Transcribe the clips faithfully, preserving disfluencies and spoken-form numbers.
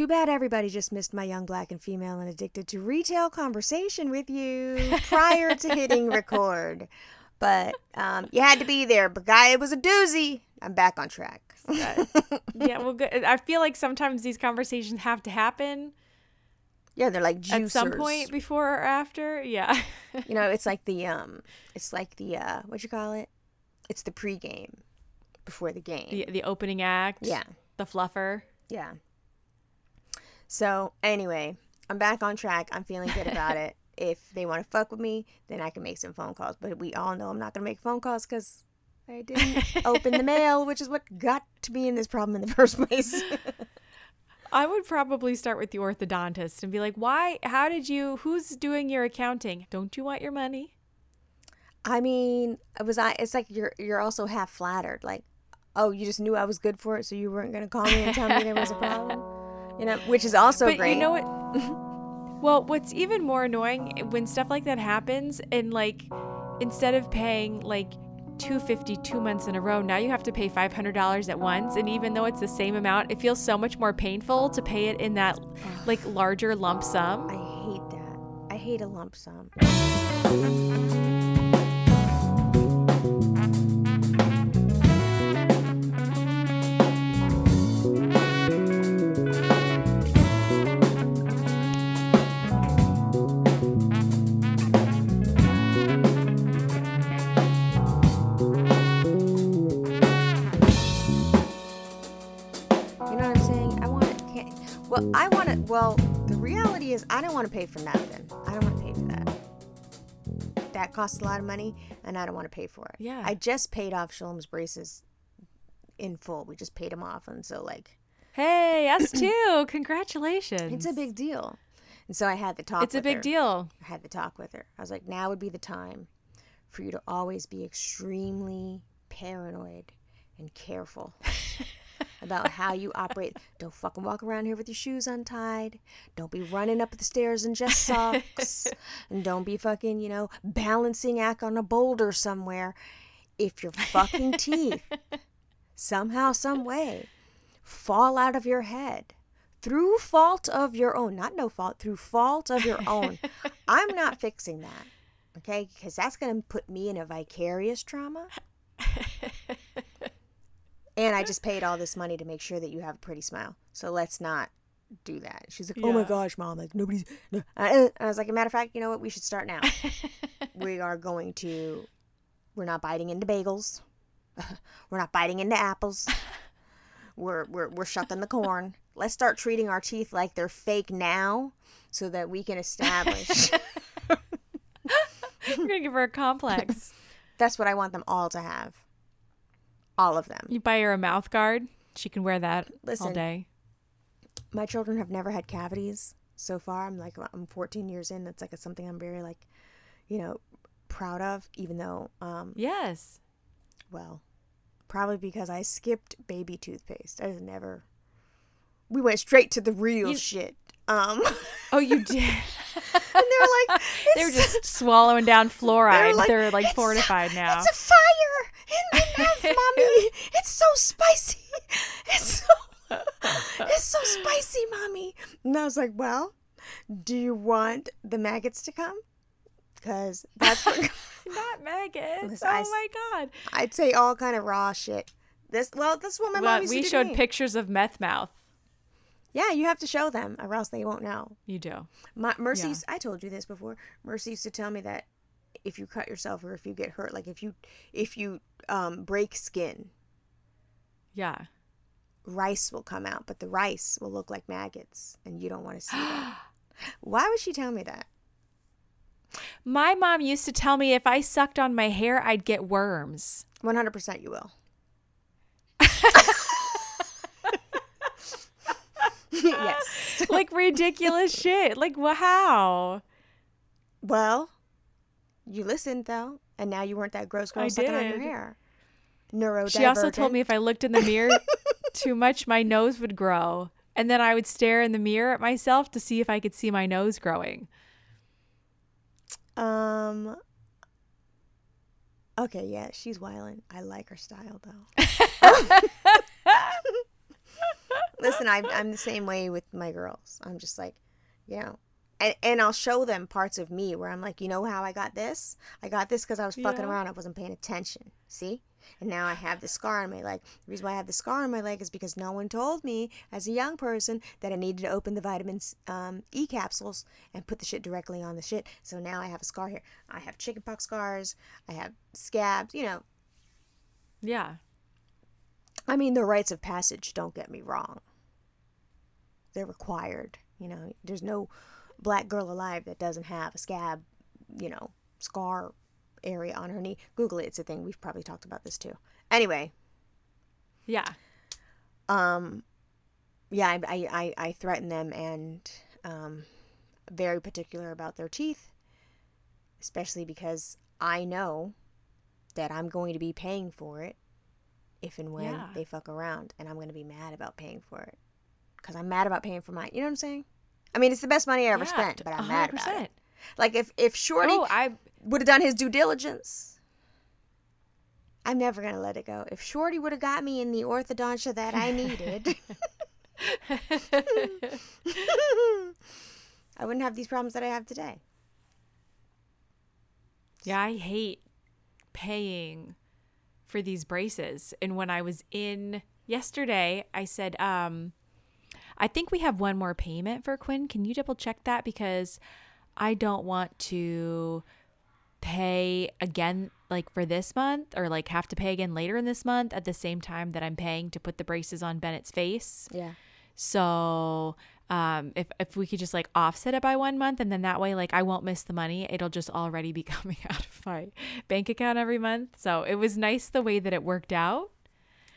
Too bad everybody just missed my young, black, and female and addicted to retail conversation with you prior to hitting record. But um, you had to be there. But, guy, it was a doozy. I'm back on track. uh, yeah, well, good. I feel like sometimes these conversations have to happen. Yeah, they're like juicers. At some point before or after. Yeah. You know, it's like the, um, it's like the, uh, what you call it? It's the pregame before the game. The, the opening act. Yeah. The fluffer. Yeah. So anyway, I'm back on track. I'm feeling good about it. If they want to fuck with me, then I can make some phone calls. But we all know I'm not going to make phone calls because I didn't open the mail, which is what got to me in this problem in the first place. I would probably start with the orthodontist and be like, why? How did you? Who's doing your accounting? Don't you want your money? I mean, it was I. It's like you're you're also half flattered. Like, oh, you just knew I was good for it, so you weren't going to call me and tell me there was a problem. You know, which is also but great. But you know what? Well, what's even more annoying when stuff like that happens, and like instead of paying like two hundred fifty dollars two months in a row, now you have to pay five hundred dollars at once. And even though it's the same amount, it feels so much more painful to pay it in that like larger lump sum. I hate that. I hate a lump sum. I want to, well, the reality is I don't want to pay for nothing. I don't want to pay for that. That costs a lot of money, and I don't want to pay for it. Yeah. I just paid off Shalom's braces in full. We just paid them off, and so, like. Hey, us too. Congratulations. It's a big deal. And so I had the talk it's with her. It's a big her. deal. I had the talk with her. I was like, now would be the time for you to always be extremely paranoid and careful. About how you operate. Don't fucking walk around here with your shoes untied. Don't be running up the stairs in just socks. And don't be fucking, you know, balancing act on a boulder somewhere. If your fucking teeth somehow, some way, fall out of your head through fault of your own, not no fault, through fault of your own, I'm not fixing that, okay? Because that's going to put me in a vicarious trauma. And I just paid all this money to make sure that you have a pretty smile. So let's not do that. She's like, yeah. Oh my gosh, Mom. Like, nobody's. No. I was like, as a matter of fact, you know what? We should start now. We are going to. We're not biting into bagels. We're not biting into apples. We're, we're, we're shucking the corn. Let's start treating our teeth like they're fake now so that we can establish. We're going to give her a complex. That's what I want them all to have. All of them. You buy her a mouth guard. She can wear that Listen, all day. My children have never had cavities so far. I'm like, I'm fourteen years in. That's like a, something I'm very like, you know, proud of, even though. Um, yes. Well, probably because I skipped baby toothpaste. I was never. We went straight to the real you, shit. Um. Oh, you did? And they were like. They were just swallowing down fluoride. They're like, they're like fortified a, now. It's a fire. In my mouth, Mommy. It's so spicy. It's so, it's so spicy, Mommy. And I was like, well, do you want the maggots to come? Because that's what... Not maggots. Listen, oh, I, my God. I'd say all kind of raw shit. This, Well, that's what my well, mom used we to showed do pictures of meth mouth. Yeah, you have to show them or else they won't know. You do. My, Mercy, yeah. I told you this before. Mercy used to tell me that if you cut yourself or if you get hurt, like if you if you um break skin, yeah, rice will come out, but the rice will look like maggots and you don't want to see that. Why would she tell me that? My mom used to tell me if I sucked on my hair I'd get worms. one hundred percent you will. Yes. Like ridiculous shit. Like wow. Well, you listened, though, and now you weren't that gross girl I sucking did. on your hair. Neurodivergent. She also told me if I looked in the mirror too much, my nose would grow. And then I would stare in the mirror at myself to see if I could see my nose growing. Um. Okay, yeah, she's wildin'. I like her style, though. Listen, I, I'm the same way with my girls. I'm just like, you know, and, and I'll show them parts of me where I'm like, you know how I got this? I got this because I was fucking yeah. around. I wasn't paying attention. See? And now I have the scar on my leg. The reason why I have the scar on my leg is because no one told me as a young person that I needed to open the vitamin um, E capsules and put the shit directly on the shit. So now I have a scar here. I have chickenpox scars. I have scabs, you know. Yeah. I mean, the rites of passage, don't get me wrong. They're required. You know, there's no black girl alive that doesn't have a scab, you know, scar area on her knee. Google it. It's a thing. We've probably talked about this too. Anyway. Yeah. Um, yeah, I, I, I threaten them and um, very particular about their teeth, especially because I know that I'm going to be paying for it if and when yeah. they fuck around, and I'm going to be mad about paying for it because I'm mad about paying for mine. You know what I'm saying? I mean, it's the best money I ever yeah, spent, but I'm one hundred percent mad about it. Like if, if Shorty oh, I... would have done his due diligence, I'm never going to let it go. If Shorty would have got me in the orthodontia that I needed, I wouldn't have these problems that I have today. Yeah, I hate paying for these braces. And when I was in yesterday, I said, um, I think we have one more payment for Quinn. Can you double check that? Because I don't want to pay again, like for this month, or like have to pay again later in this month at the same time that I'm paying to put the braces on Bennett's face. Yeah. So um, if, if we could just like offset it by one month, and then that way, like I won't miss the money. It'll just already be coming out of my bank account every month. So it was nice the way that it worked out.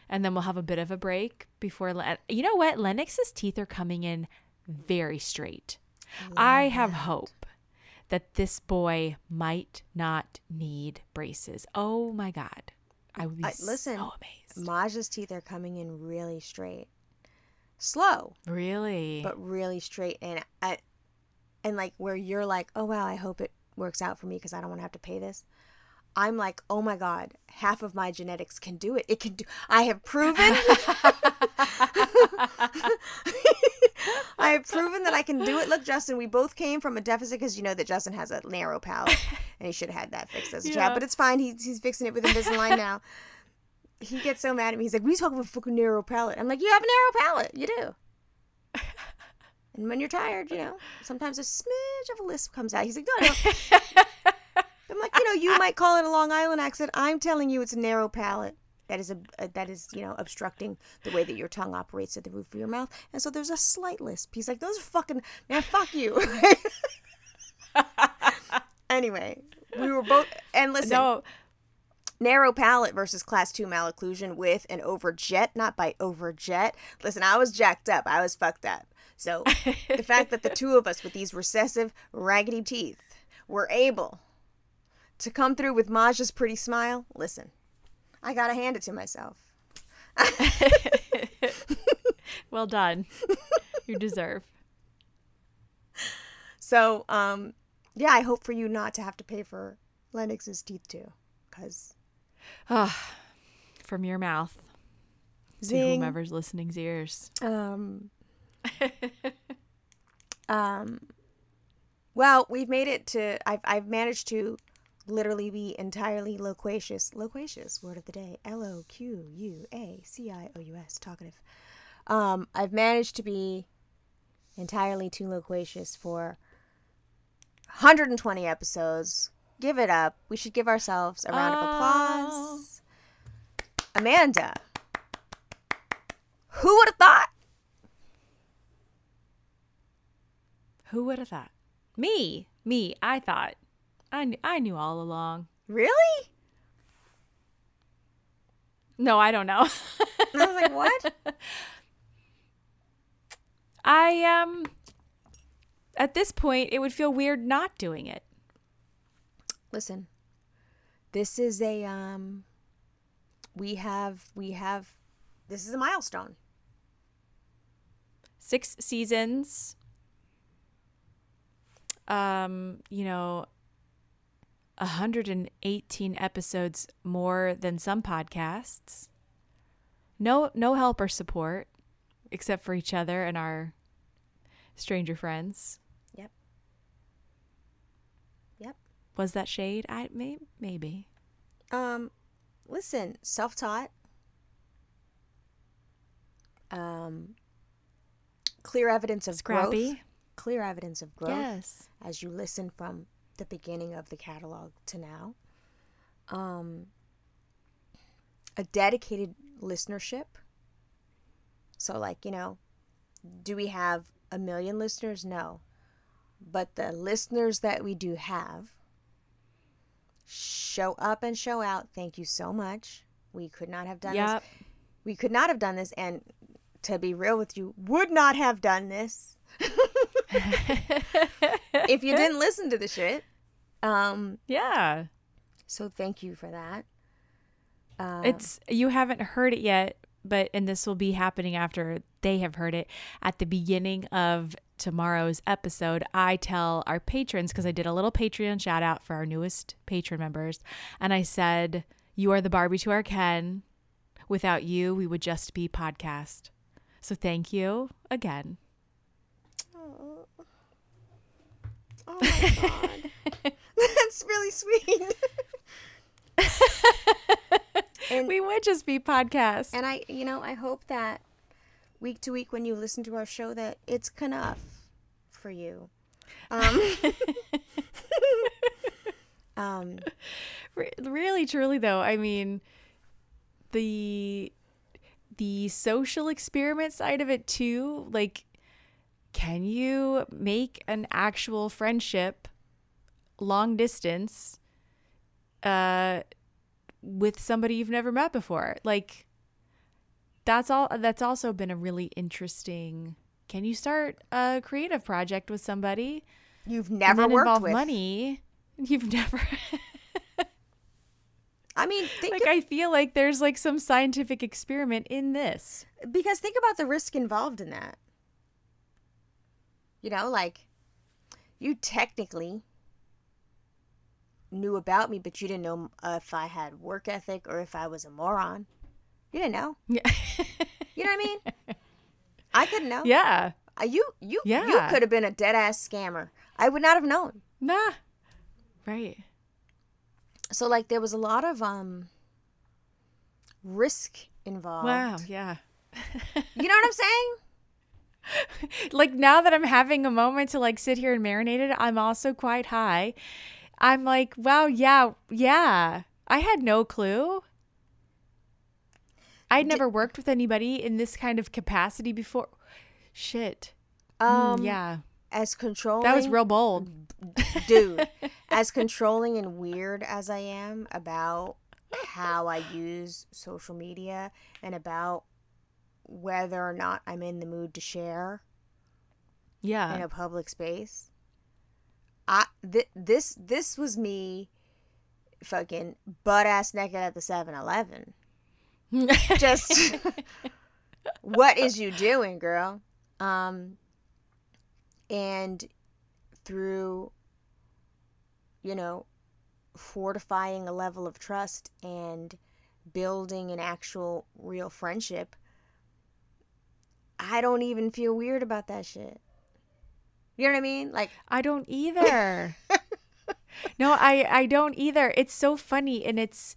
And then we'll have a bit of a break before, Len- you know what? Lennox's teeth are coming in very straight. Love I have that. hope that this boy might not need braces. Oh my God. I would be uh, listen, so amazed. Maja's teeth are coming in really straight. Slow, really, but really straight, and I, and like where you're like, oh wow, I hope it works out for me because I don't want to have to pay this. I'm like, oh my God, half of my genetics can do it. It can do. I have proven. I have proven that I can do it. Look, Justin, we both came from a deficit because you know that Justin has a narrow palate, and he should have had that fixed as a yeah. child. But it's fine. He's he's fixing it with Invisalign now. He gets so mad at me. He's like, we talk about a fucking narrow palate. I'm like, you have a narrow palate. You do. And when you're tired, you know, sometimes a smidge of a lisp comes out. He's like, no, no. I'm like, you know, you might call it a Long Island accent. I'm telling you it's a narrow palate. That is, a, a, that is, you know, obstructing the way that your tongue operates at the roof of your mouth. And so there's a slight lisp. He's like, those are fucking, man, fuck you. Anyway, we were both, and listen. No. Narrow palate versus class two malocclusion with an overjet, not by overjet. Listen, I was jacked up. I was fucked up. So the fact that the two of us with these recessive, raggedy teeth were able to come through with Maja's pretty smile, listen, I gotta hand it to myself. Well done. You deserve. So, um, yeah, I hope for you not to have to pay for Lennox's teeth too, because... Oh, from your mouth Zing. to whomever's listening's ears. Um, um. Well, we've made it to. I've I've managed to literally be entirely loquacious. Loquacious word of the day. L o q u a c i o u s. Talkative. Um, I've managed to be entirely too loquacious for one hundred twenty episodes. Give it up. We should give ourselves a round of applause. Oh. Amanda. Who would have thought? Who would have thought? Me. Me. I thought. I knew, I knew all along. Really? No, I don't know. I was like, what? I, um, at this point, it would feel weird not doing it. Listen, this is a, um, we have, we have, this is a milestone. Six seasons. Um, you know, one hundred eighteen episodes more than some podcasts. No, no help or support. except for each other and our stranger friends. Yep. Yep. Was that shade? I may, maybe. Um, listen, self-taught. Um, clear evidence of Scrappy. growth. Clear evidence of growth. Yes. As you listen from the beginning of the catalog to now. Um, a dedicated listenership. So, like, you know, do we have a million listeners? No. But the listeners that we do have show up and show out. Thank you so much. We could not have done yep. this. We could not have done this. And to be real with you, would not have done this if you didn't listen to the shit. Um, yeah. So thank you for that. Uh, it's you haven't heard it yet. But, and this will be happening after they have heard it. At the beginning of tomorrow's episode, I tell our patrons, because I did a little Patreon shout out for our newest patron members. And I said, you are the Barbie to our Ken. Without you, we would just be podcast. So thank you again. Oh, oh my God. That's really sweet. And, we would just be podcasts. And I, you know, I hope that week to week when you listen to our show that it's enough for you. Um, um, Re- really, truly, though, I mean, the the social experiment side of it, too, like, can you make an actual friendship long distance uh with somebody you've never met before? Like, that's all that's also been a really interesting. Can you start a creative project with somebody you've never worked involve with money you've never I mean, think like of, I feel like there's like some scientific experiment in this, because think about the risk involved in that. You know, like, you technically knew about me, but you didn't know uh, if I had work ethic or if I was a moron. You didn't know. Yeah. You know what I mean? I couldn't know. Yeah. Uh, you you yeah. you could have been a dead ass scammer. I would not have known. Nah. Right. So, like, there was a lot of um risk involved. Wow. Yeah. You know what I'm saying? Like, now that I'm having a moment to like sit here and marinate it, I'm also quite high. I'm like, wow, yeah, yeah. I had no clue. I'd never Did, worked with anybody in this kind of capacity before. Shit. Um, mm, yeah. As controlling. That was real bold. Dude, as controlling and weird as I am about how I use social media and about whether or not I'm in the mood to share. Yeah. In a public space. I th- this this was me fucking butt ass naked at the seven eleven. Just what is you doing, girl? Um and through, you know, fortifying a level of trust and building an actual real friendship, I don't even feel weird about that shit. You know what I mean? Like, I don't either. No, I, I don't either. It's so funny. And it's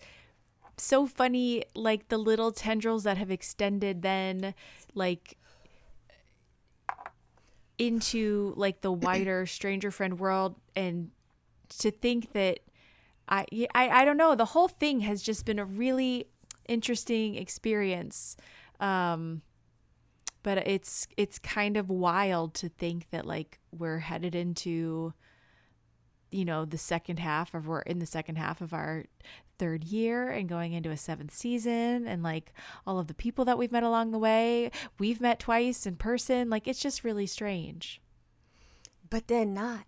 so funny, like, the little tendrils that have extended then, like, into, like, the wider stranger friend world. And to think that, I, I, I don't know, the whole thing has just been a really interesting experience. Um But it's it's kind of wild to think that, like, we're headed into, you know, the second half of we're in the second half of our third year and going into a seventh season, and like all of the people that we've met along the way, we've met twice in person. Like, it's just really strange. But then not.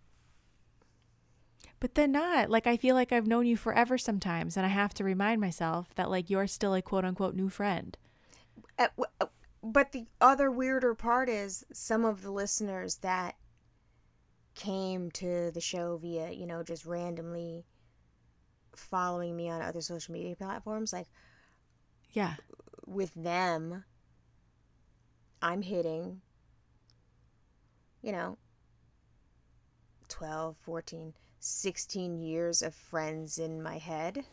But then not. Like, I feel like I've known you forever sometimes, and I have to remind myself that, like, you're still a quote unquote new friend. Uh, w- But the other weirder part is some of the listeners that came to the show via, you know, just randomly following me on other social media platforms. Like, yeah, with them, I'm hitting, you know, twelve, fourteen, sixteen years of friends in my head.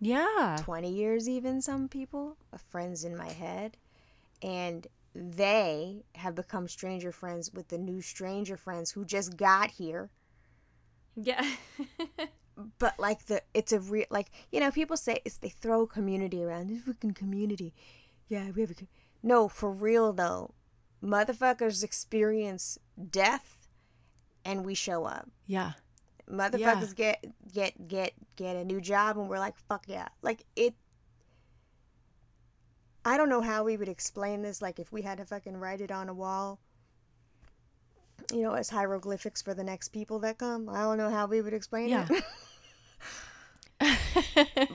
Yeah. twenty years even, some people, of friends in my head. And they have become stranger friends with the new stranger friends who just got here. Yeah. But, like, the it's a real, like, you know, people say, it's, they throw community around. This fucking community. Yeah, we have a No, for real, though. Motherfuckers experience death, and we show up. Yeah. Motherfuckers yeah. get get get get a new job, and we're like, fuck yeah. Like, it, I don't know how we would explain this, like, if we had to fucking write it on a wall, you know, as hieroglyphics for the next people that come. I don't know how we would explain yeah. it.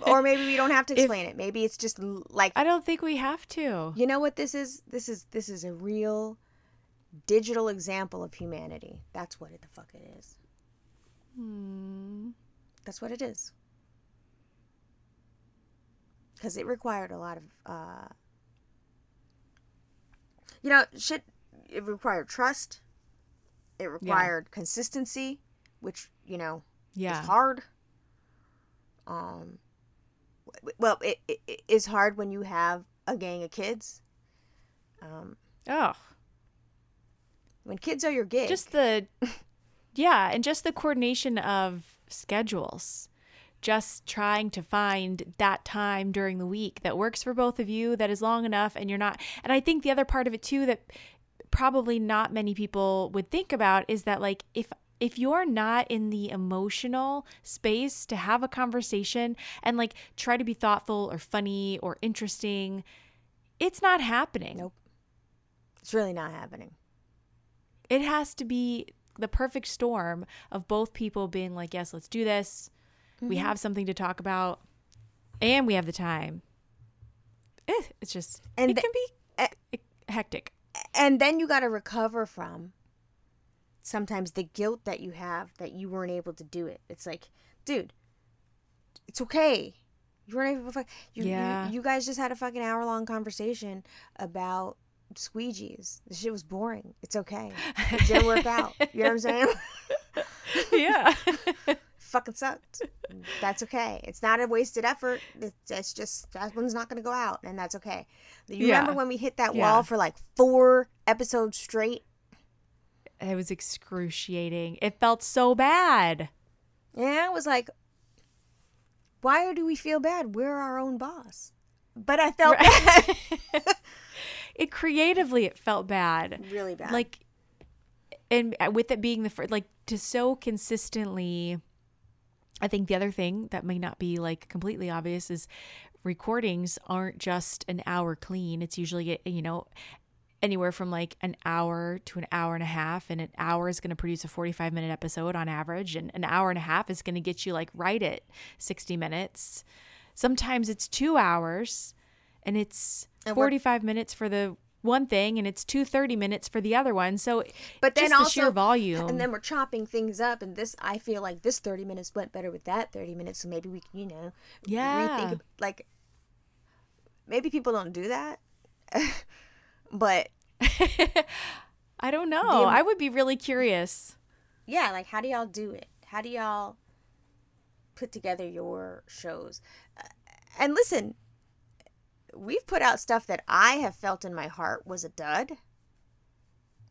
Or maybe we don't have to explain if, it. Maybe it's just like, I don't think we have to. You know what this is? This is this is a real digital example of humanity. That's what it, the fuck it is. Mm. That's what it is. Because it required a lot of, uh, you know, shit. It required trust. It required yeah. consistency, which, you know, yeah. is hard. Um, well, it, it, it is hard when you have a gang of kids. Um, oh, when kids are your gig, just the, yeah. And just the coordination of schedules, just trying to find that time during the week that works for both of you, that is long enough. And you're not, and I think the other part of it too, that probably not many people would think about is that, like, if If you're not in the emotional space to have a conversation and, like, try to be thoughtful or funny or interesting, it's not happening. Nope. It's really not happening. It has to be the perfect storm of both people being like, yes, let's do this. Mm-hmm. We have something to talk about and we have the time. It's just, and it the, can be uh, hectic. And then you got to recover from sometimes the guilt that you have that you weren't able to do it. It's like, dude, it's okay. You weren't able to fuck. You, yeah. you, you guys just had a fucking hour long conversation about squeegees. The shit was boring. It's okay. It didn't work out. You know what I'm saying? Yeah. Fucking sucked. That's okay. It's not a wasted effort. It's, it's just, that one's not going to go out, and that's okay. You yeah. remember when we hit that yeah. wall for like four episodes straight? It was excruciating. It felt so bad. Yeah, it was like, why do we feel bad? We're our own boss. But I felt right. bad. It creatively, it felt bad. Really bad. Like, and with it being the first, like, to so consistently, I think the other thing that may not be, like, completely obvious is recordings aren't just an hour clean. It's usually, you know, anywhere from like an hour to an hour and a half, and an hour is going to produce a forty-five minute episode on average, and an hour and a half is going to get you like right at sixty minutes. Sometimes it's two hours and it's and forty-five minutes for the one thing, and it's two thirty minutes for the other one. So but then just also, the sheer volume. And then we're chopping things up, and this, I feel like this thirty minutes went better with that thirty minutes, so maybe we can, you know, yeah. rethink, like, maybe people don't do that. But I don't know. The, I would be really curious. Yeah, like, how do y'all do it? How do y'all put together your shows? Uh, and listen, we've put out stuff that I have felt in my heart was a dud.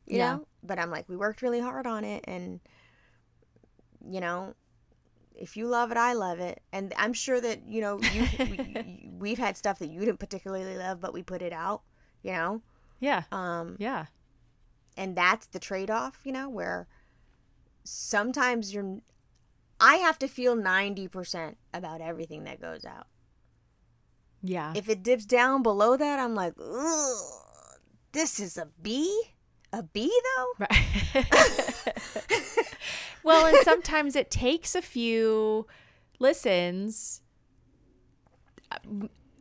You yeah. know? But I'm like, we worked really hard on it. And, you know, if you love it, I love it. And I'm sure that, you know, you, we, we've had stuff that you didn't particularly love, but we put it out, you know? Yeah. Um, yeah. And that's the trade-off, you know, where sometimes you're, I have to feel ninety percent about everything that goes out. Yeah. If it dips down below that, I'm like, ugh, this is a B? A B, though? Right. Well, and sometimes it takes a few listens,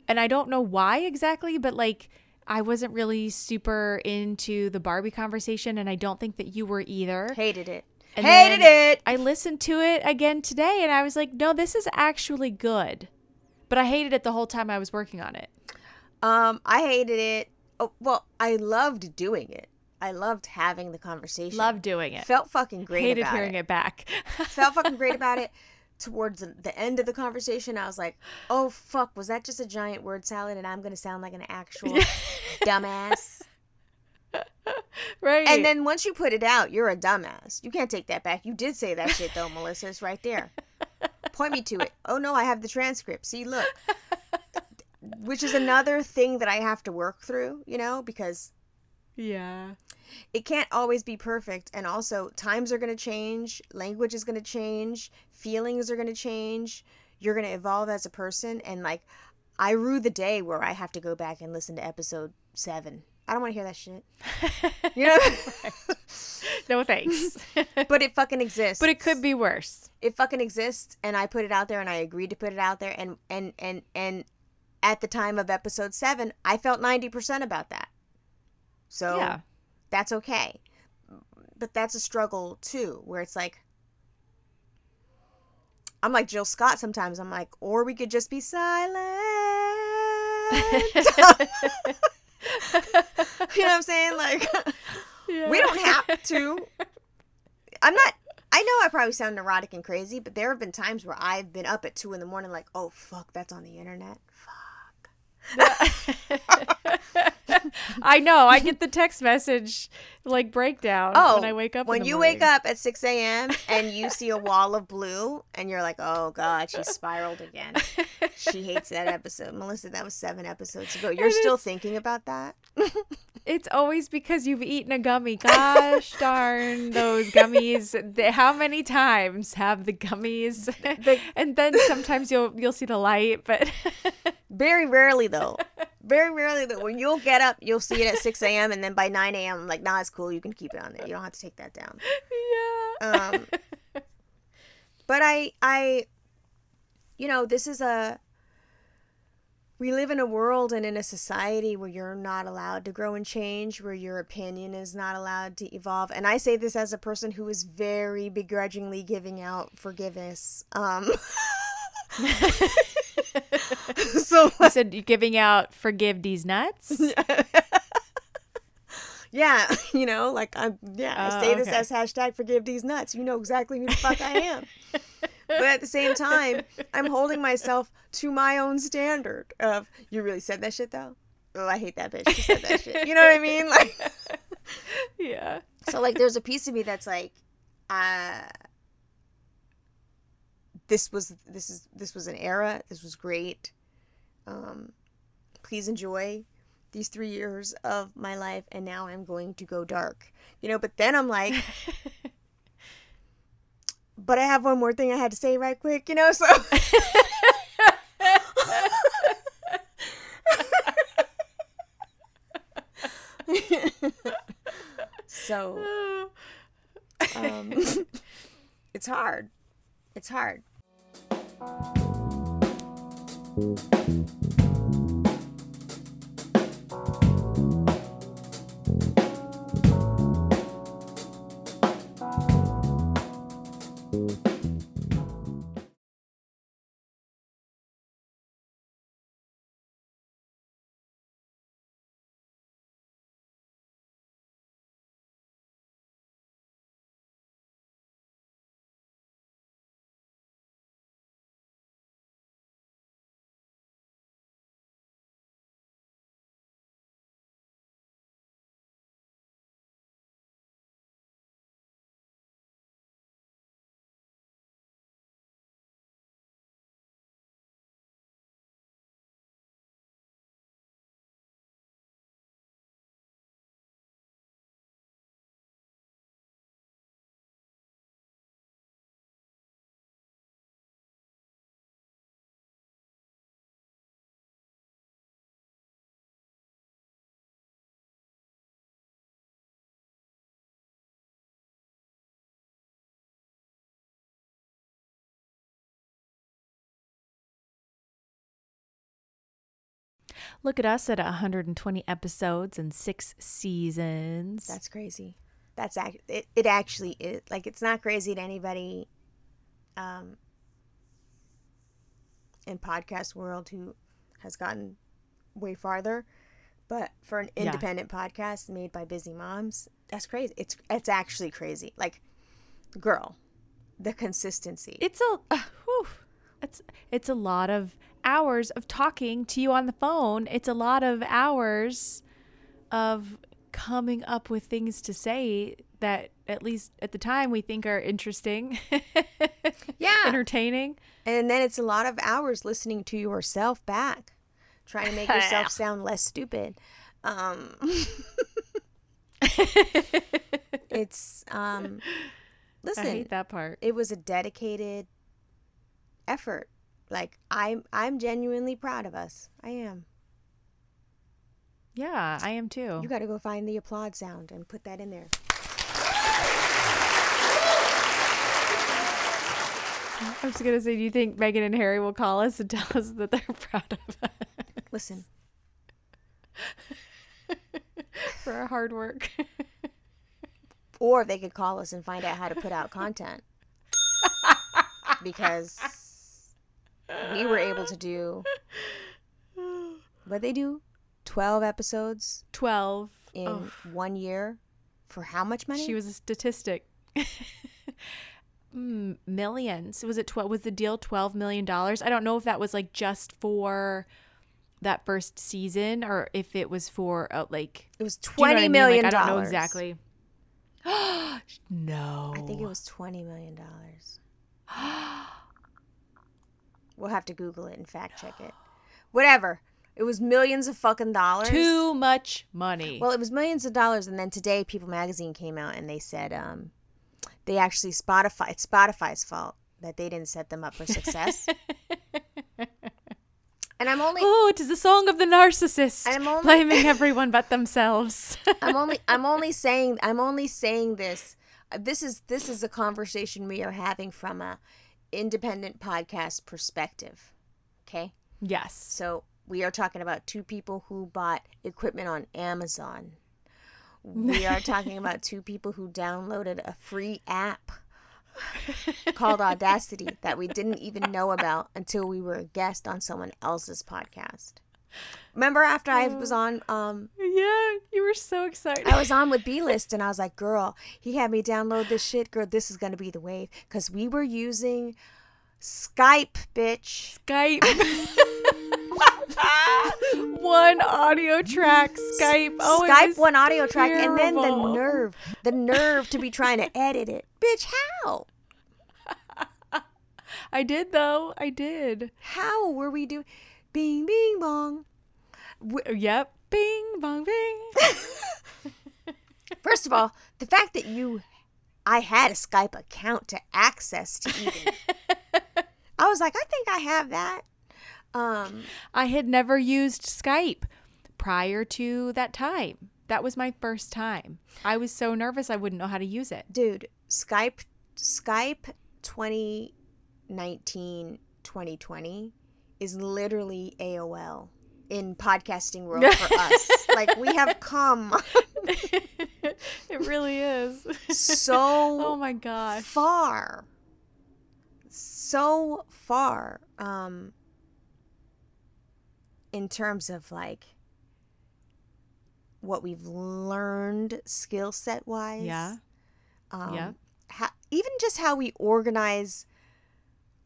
and I don't know why exactly, but, like, I wasn't really super into the Barbie conversation, and I don't think that you were either. Hated it. And Hated it. I listened to it again today, and I was like, no, this is actually good. But I hated it the whole time I was working on it. Um, I hated it. oh, well, I loved doing it. I loved having the conversation. Loved doing it. Felt fucking great Hated about it. Hated hearing it back. Felt fucking great about it. Towards the end of the conversation, I was like, oh, fuck, was that just a giant word salad and I'm going to sound like an actual dumbass? Right. And then once you put it out, you're a dumbass. You can't take that back. You did say that shit, though, Melissa. It's right there. Point me to it. Oh, no, I have the transcript. See, look. Which is another thing that I have to work through, you know, because... Yeah. It can't always be perfect. And also, times are going to change. Language is going to change. Feelings are going to change. You're going to evolve as a person. And, like, I rue the day where I have to go back and listen to episode seven. I don't want to hear that shit. You know? No thanks. But it fucking exists. But it could be worse. It fucking exists. And I put it out there and I agreed to put it out there. And, and, and, and at the time of episode seven, I felt ninety percent about that. So yeah. That's okay. But that's a struggle too, where it's like, I'm like Jill Scott sometimes. I'm like, or we could just be silent. You know what I'm saying? Like, yeah. We don't have to. I'm not, I know I probably sound neurotic and crazy, but there have been times where I've been up at two in the morning like, oh, fuck, that's on the internet. Fuck. I know. I get the text message like breakdown oh, when I wake up. When in the you morning. Wake up at six a.m. and you see a wall of blue and you're like, oh, God, she spiraled again. She hates that episode. Melissa, that was seven episodes ago. You're and still thinking about that? It's always because you've eaten a gummy. Gosh darn those gummies. They, how many times have the gummies? The, and then sometimes you'll you'll see the light. But very rarely, though. Very rarely, but when you'll get up, you'll see it at six a.m. and then by nine a.m. I'm like, nah, it's cool. You can keep it on there. You don't have to take that down. Yeah. Um, but I, I, you know, this is a, we live in a world and in a society where you're not allowed to grow and change, where your opinion is not allowed to evolve. And I say this as a person who is very begrudgingly giving out forgiveness. Um So you said you're giving out forgive these nuts. Yeah, you know, like I'm. Yeah, oh, I say okay. This as hashtag forgive these nuts. You know exactly who the fuck I am. But at the same time, I'm holding myself to my own standard of you really said that shit though. Oh, I hate that bitch. She said that shit. You know what I mean? Like, yeah. So like, there's a piece of me that's like, uh. This was this is this was an era. This was great. Um, please enjoy these three years of my life, and now I'm going to go dark, you know. But then I'm like, but I have one more thing I had to say right quick, you know. So so um, it's hard. It's hard. Look at us at one hundred twenty episodes and six seasons. That's crazy. That's act- it, it actually is. Like, it's not crazy to anybody um, in podcast world who has gotten way farther. But for an independent yeah. podcast made by busy moms, that's crazy. It's it's actually crazy. Like, girl, the consistency. It's a uh, whew. It's it's a lot of hours of talking to you on the phone. It's a lot of hours of coming up with things to say that at least at the time we think are interesting. Yeah. Entertaining. And then it's a lot of hours listening to yourself back. Trying to make yourself sound less stupid. Um, it's, um, listen. I hate that part. It was a dedicated effort. Like, I'm, I'm genuinely proud of us. I am. Yeah, I am too. You got to go find the applaud sound and put that in there. I was going to say, do you think Meghan and Harry will call us and tell us that they're proud of us? Listen. For our hard work. Or they could call us and find out how to put out content. Because we were able to do, what they do? twelve episodes? twelve. In oh. one year? For how much money? She was a statistic. Millions. Was it twelve? Was the deal twelve million dollars? I don't know if that was like just for that first season or if it was for uh, like. It was twenty you know million. I, mean? Like, I don't know exactly. No. I think it was twenty million dollars. We'll have to Google it and fact check it. Whatever. It was millions of fucking dollars. Too much money. Well, it was millions of dollars. And then today People Magazine came out and they said, um, they actually Spotify. It's Spotify's fault that they didn't set them up for success. And I'm only. Oh, it is the song of the narcissist. I'm only blaming everyone but themselves. I'm only. I'm only saying. I'm only saying this. This is. This is a conversation we are having from a independent podcast perspective. Okay. Yes. So we are talking about two people who bought equipment on Amazon. We are talking about two people who downloaded a free app called Audacity that we didn't even know about until we were a guest on someone else's podcast. Remember after I was on? Um, yeah, you were so excited. I was on with B-List and I was like, girl, he had me download this shit. Girl, this is going to be the wave because we were using Skype, bitch. Skype. One audio track, Skype. Oh, Skype, one audio track, terrible. And then the nerve, the nerve to be trying to edit it. Bitch, how? I did, though. I did. How were we doing? Bing, bing, bong. We- yep. Bing, bong, bing. First of all, the fact that you, I had a Skype account to access to even. I was like, I think I have that. Um, I had never used Skype prior to that time. That was my first time. I was so nervous I wouldn't know how to use it. Dude, Skype Skype twenty nineteen twenty twenty is literally A O L in podcasting world for us. Like, we have come. It really is. So oh my gosh. far. So far. Um In terms of like what we've learned skill set wise. Yeah. Um, yeah. How, even just how we organize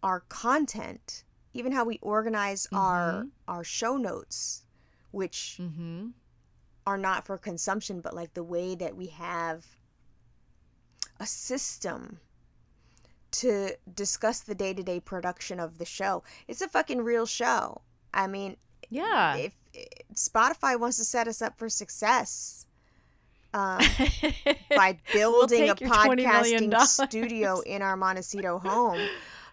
our content, even how we organize mm-hmm. our our show notes, which mm-hmm. are not for consumption, but like the way that we have a system to discuss the day-to-day production of the show. It's a fucking real show. I mean, yeah. If, if Spotify wants to set us up for success um, by building we'll a podcasting studio in our Montecito home.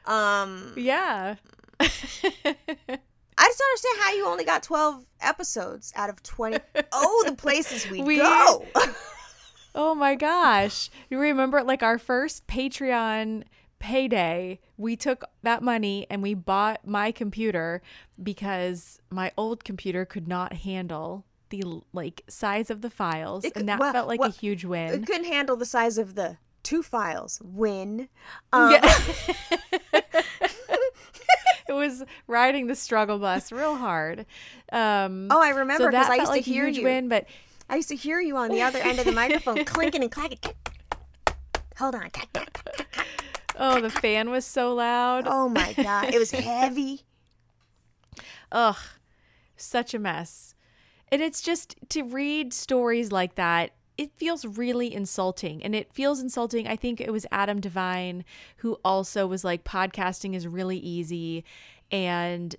Um, yeah. I just don't understand how you only got twelve episodes out of twenty. Oh, the places we, we go. Oh, my gosh. You remember like our first Patreon payday, we took that money and we bought my computer because my old computer could not handle the like size of the files, it, and that well, felt like well, a huge win. It couldn't handle the size of the two files. Win. Um, yeah. It was was riding the struggle bus real hard. Um, oh, I remember because so I used like to hear you. Win, but I used to hear you on the other end of the microphone clinking and clacking. Hold on. Oh, the fan was so loud. Oh, my God. It was heavy. Ugh, such a mess. And it's just to read stories like that. It feels really insulting, and it feels insulting. I think it was Adam Devine who also was like, podcasting is really easy. And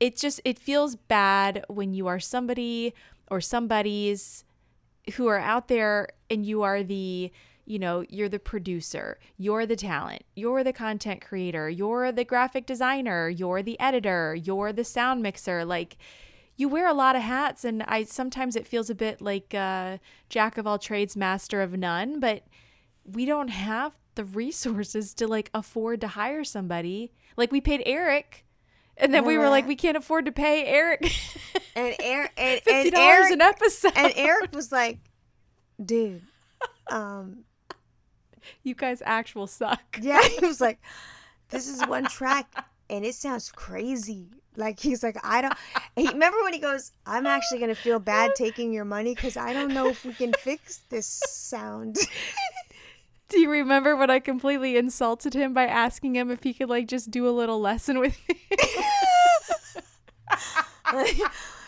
it just, it feels bad when you are somebody or somebody's who are out there and you are the, you know, you're the producer, you're the talent, you're the content creator, you're the graphic designer, you're the editor, you're the sound mixer. Like, you wear a lot of hats, and I sometimes it feels a bit like uh, jack of all trades, master of none, but we don't have the resources to like afford to hire somebody. Like, we paid Eric, and then yeah. we were like, we can't afford to pay Eric and, er- and, and fifty dollars Eric, an episode. And Eric was like, dude, um, you guys actual suck. Yeah, he was like, this is one track, and it sounds crazy. Like, he's like, I don't, he, remember when he goes, I'm actually going to feel bad taking your money because I don't know if we can fix this sound. Do you remember when I completely insulted him by asking him if he could, like, just do a little lesson with me?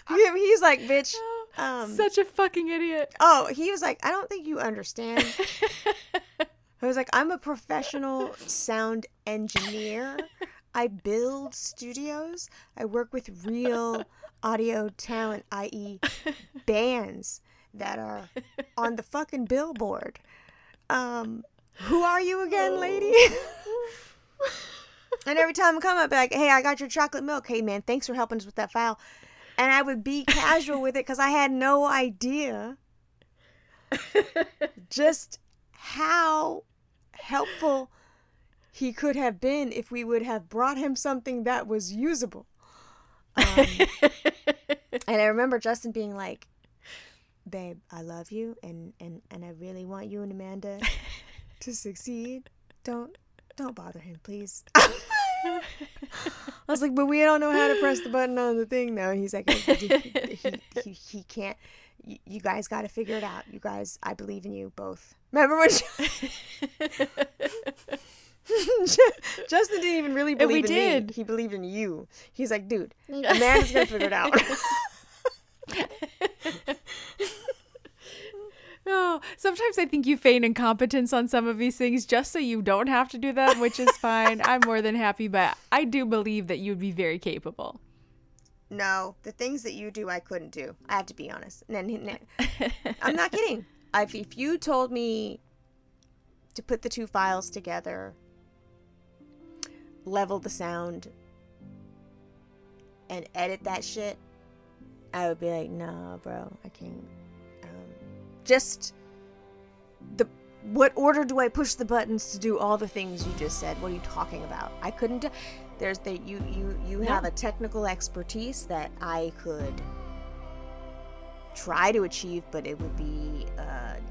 He's like, bitch. Um, Such a fucking idiot. Oh, he was like, I don't think you understand. I was like, I'm a professional sound engineer. I build studios. I work with real audio talent, that is bands that are on the fucking billboard. Um, who are you again, lady? And every time I come up, like, hey, I got your chocolate milk. Hey, man, thanks for helping us with that file. And I would be casual with it because I had no idea just how helpful he could have been if we would have brought him something that was usable. Um, and I remember Justin being like, babe, I love you. And, and, and I really want you and Amanda to succeed. Don't, don't bother him, please. I was like, but we don't know how to press the button on the thing now. And he's like, he, he, he, he can't, you, you guys got to figure it out. You guys, I believe in you both. Remember when she- Justin didn't even really believe in did. me. He believed in you. He's like, dude, Amanda's gonna figure it out. Oh, sometimes I think you feign incompetence on some of these things just so you don't have to do them, which is fine. I'm more than happy, but I do believe that you'd be very capable. No, the things that you do, I couldn't do. I have to be honest. I'm not kidding. I've, if you told me to put the two files together, level the sound, and edit that shit, I would be like, nah, bro, I can't. Um, just the what order do I push the buttons to do all the things you just said? What are you talking about? I couldn't. Do, there's the you you you no. have a technical expertise that I could try to achieve, but it would be uh,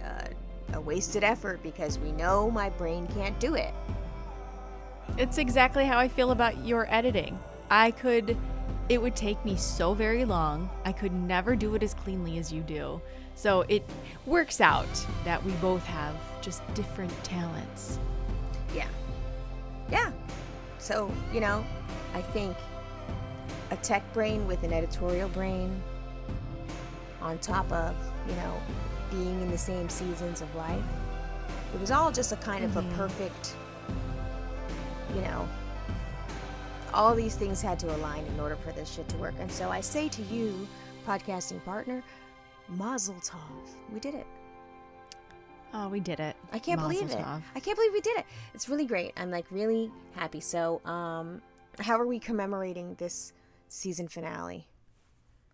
uh, a wasted effort because we know my brain can't do it. It's exactly how I feel about your editing. I could, it would take me so very long. I could never do it as cleanly as you do. So it works out that we both have just different talents. Yeah. Yeah. So, you know, I think a tech brain with an editorial brain on top of, you know, being in the same seasons of life, it was all just a kind of mm-hmm. a perfect, you know, all these things had to align in order for this shit to work. And so I say to you, podcasting partner, Mazel Tov. We did it. Oh, we did it. I can't Mazel believe tov. it. I can't believe we did it. It's really great. I'm like really happy. So um, how are we commemorating this season finale?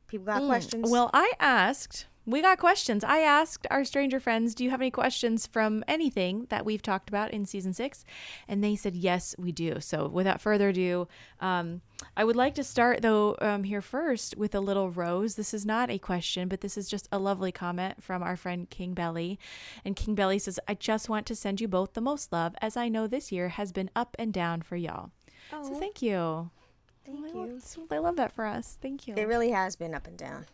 People got mm. questions? Well, I asked... We got questions. I asked our stranger friends, do you have any questions from anything that we've talked about in season six? And they said, yes, we do. So without further ado, um, I would like to start, though, um, here first with a little rose. This is not a question, but this is just a lovely comment from our friend King Belly. And King Belly says, I just want to send you both the most love, as I know this year has been up and down for y'all. Aww. So thank you. Thank oh, you. I love that for us. Thank you. It really has been up and down.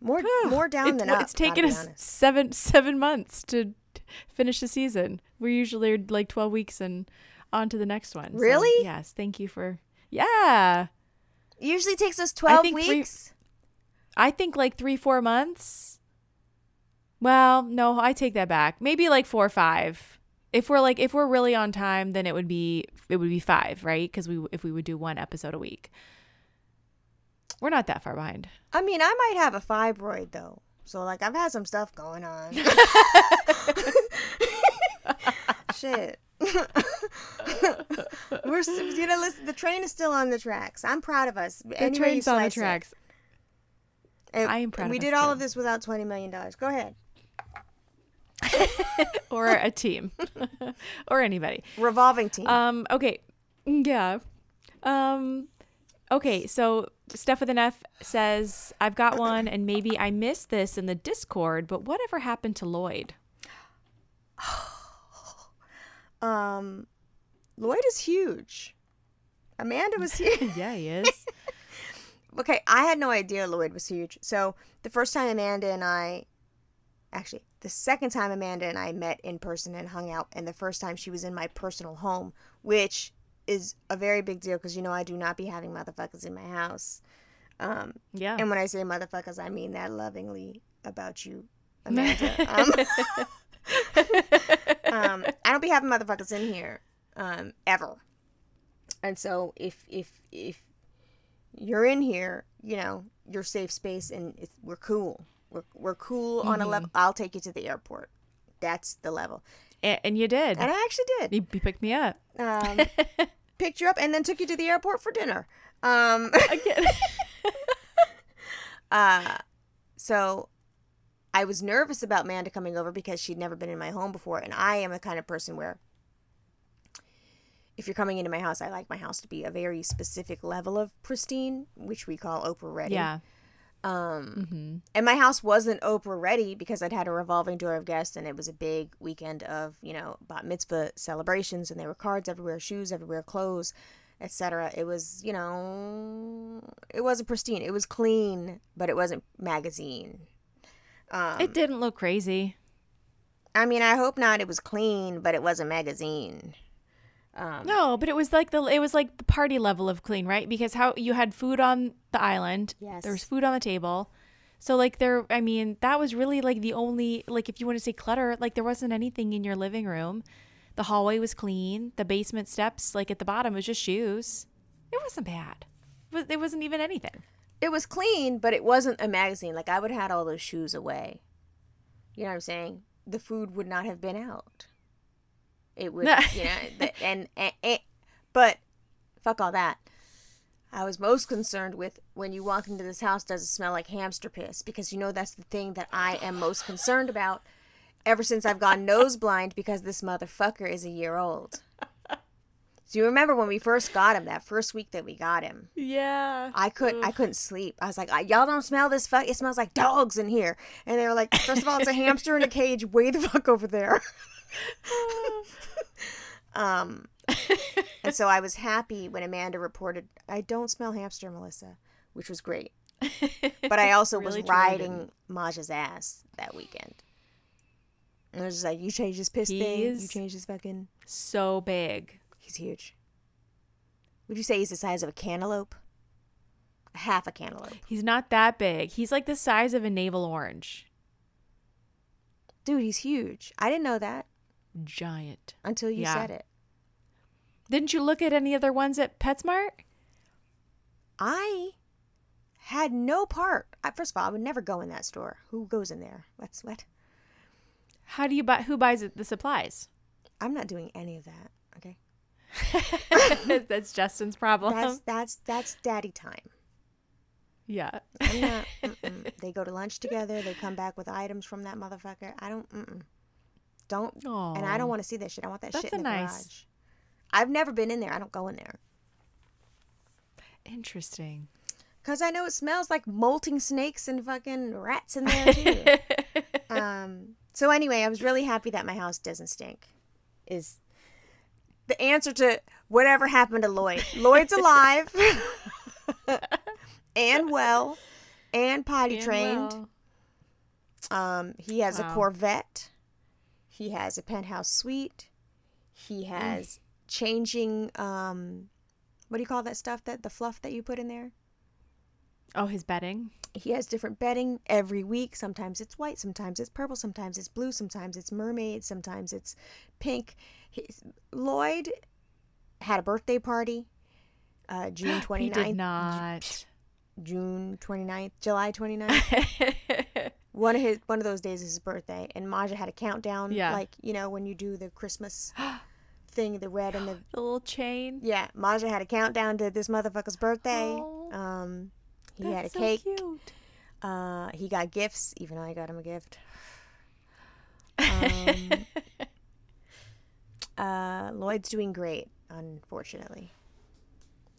More more down it's, than up. It's taken us seven seven months to finish the season. We're usually like twelve weeks and on to the next one. Really? So, yes. Thank you for. Yeah. It usually takes us twelve I weeks. Three, I think like three, four months. Well, no, I take that back. Maybe like four or five. If we're like if we're really on time, then it would be it would be five, right? Because we if we would do one episode a week. We're not that far behind. I mean, I might have a fibroid, though. So, like, I've had some stuff going on. Shit. We're, you know, listen, the train is still on the tracks. I'm proud of us. The Any train's on the tracks. And, I am proud of us. We did all too. of this without twenty million dollars. Go ahead. Or a team. Or anybody. Revolving team. Um. Okay. Yeah. Um. Okay, so Steph with an F says, I've got one, and maybe I missed this in the Discord, but whatever happened to Lloyd? um, Lloyd is huge. Amanda was huge. Yeah, he is. Okay, I had no idea Lloyd was huge. So the first time Amanda and I, actually, the second time Amanda and I met in person and hung out, and the first time she was in my personal home, which is a very big deal because, you know, I do not be having motherfuckers in my house. Um, yeah. And when I say motherfuckers, I mean that lovingly about you, Amanda. um, um, I don't be having motherfuckers in here um, ever. And so if if if you're in here, you know, your safe space and it's, we're cool. We're, we're cool mm-hmm. on a level. I'll take you to the airport. That's the level. And, and you did. And I actually did. You, you picked me up. Um picked you up and then took you to the airport for dinner. Um, Again. uh, so I was nervous about Amanda coming over because she'd never been in my home before. And I am the kind of person where if you're coming into my house, I like my house to be a very specific level of pristine, which we call Oprah ready. Yeah. Um, mm-hmm. And my house wasn't Oprah ready because I'd had a revolving door of guests and it was a big weekend of, you know, bat mitzvah celebrations and there were cards everywhere, shoes everywhere, clothes, et cetera. It was, you know, it wasn't pristine. It was clean, but it wasn't magazine. Um, it didn't look crazy. I mean, I hope not. It was clean, but it wasn't magazine. Um, no, but it was like the it was like the party level of clean, right? Because how you had food on the island, yes. There was food on the table, so like there. I mean, that was really like the only like if you want to say clutter, like there wasn't anything in your living room. The hallway was clean. The basement steps, like at the bottom, was just shoes. It wasn't bad. It, was, it wasn't even anything. It was clean, but it wasn't a magazine. Like I would have had all those shoes away. You know what I'm saying? The food would not have been out. It would, you know, the, and, and, and, but fuck all that. I was most concerned with when you walk into this house, does it smell like hamster piss? Because, you know, that's the thing that I am most concerned about ever since I've gone nose blind because this motherfucker is a year old. Do you remember when we first got him, that first week that we got him? Yeah. I, could, I couldn't sleep. I was like, I, y'all don't smell this fuck. It smells like dogs in here. And they were like, first of all, it's a hamster in a cage way the fuck over there. um and so I was happy when Amanda reported I don't smell hamster, Melissa, which was great, but I also really was riding Maja's ass that weekend and I was just like, you change this piss He's thing you change this fucking so big. He's huge. Would you say he's the size of a cantaloupe? Half a cantaloupe. He's not that big. He's like the size of a navel orange. Dude, he's huge. I didn't know that. Giant. Until you yeah. said it. Didn't you look at any other ones at PetSmart? I had no part. I, first of all, I would never go in that store. Who goes in there? What's what? How do you buy? Who buys the supplies? I'm not doing any of that. Okay. That's Justin's problem. That's that's that's daddy time. Yeah. I'm not, they go to lunch together. They come back with items from that motherfucker. I don't. Mm-mm. Don't. Aww. And I don't want to see that shit. I want that That's shit in the nice... garage. I've never been in there. I don't go in there. Interesting. Because I know it smells like molting snakes and fucking rats in there too. um. So anyway, I was really happy that my house doesn't stink. Is the answer to whatever happened to Lloyd. Lloyd's alive and well and potty and trained. Well. Um, he has wow. a Corvette. He has a penthouse suite. He has mm. changing, um, what do you call that stuff, that the fluff that you put in there? Oh, his bedding. He has different bedding every week. Sometimes it's white, sometimes it's purple, sometimes it's blue, sometimes it's mermaid, sometimes it's pink. His, Lloyd had a birthday party uh, June twenty-ninth. He did not. June twenty-ninth, July twenty-ninth. One of his one of those days is his birthday, and Maja had a countdown, yeah. like, you know, when you do the Christmas thing, the red and the, the little chain. Yeah, Maja had a countdown to this motherfucker's birthday. Oh, um, he that's had a so cake. Cute. Uh, he got gifts, even though I got him a gift. Um, uh, Lloyd's doing great, unfortunately.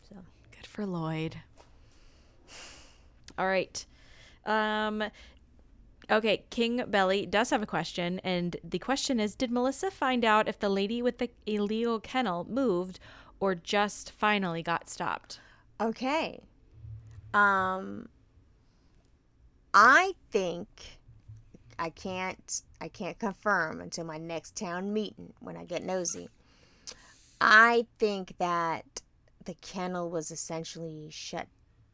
So good for Lloyd. All right. Um. Okay, King Belly does have a question, and the question is, did Melissa find out if the lady with the illegal kennel moved or just finally got stopped? Okay. Um, I think I can't I can't confirm until my next town meeting when I get nosy. I think that the kennel was essentially shut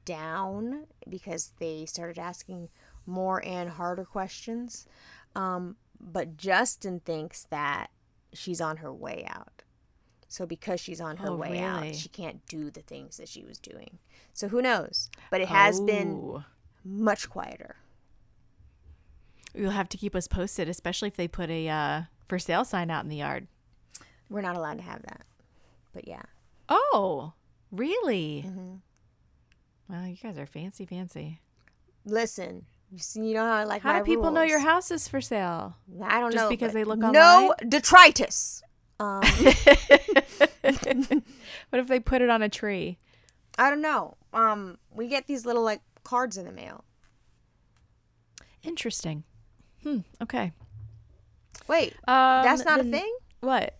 down because they started asking more and harder questions. Um, but Justin thinks that she's on her way out. So because she's on her oh, way really? out, she can't do the things that she was doing. So who knows? But it has oh. been much quieter. You'll have to keep us posted, especially if they put a uh, for sale sign out in the yard. We're not allowed to have that. But yeah. Oh, really? Mm-hmm. Well, you guys are fancy, fancy. Listen. You see, you know how I like how my do people rules. Know your house is for sale? I don't Just know. Just because they look online? No detritus. Um. What if they put it on a tree? I don't know. Um, we get these little like cards in the mail. Interesting. Hmm. Okay. Wait. Um, that's not then, a thing? What?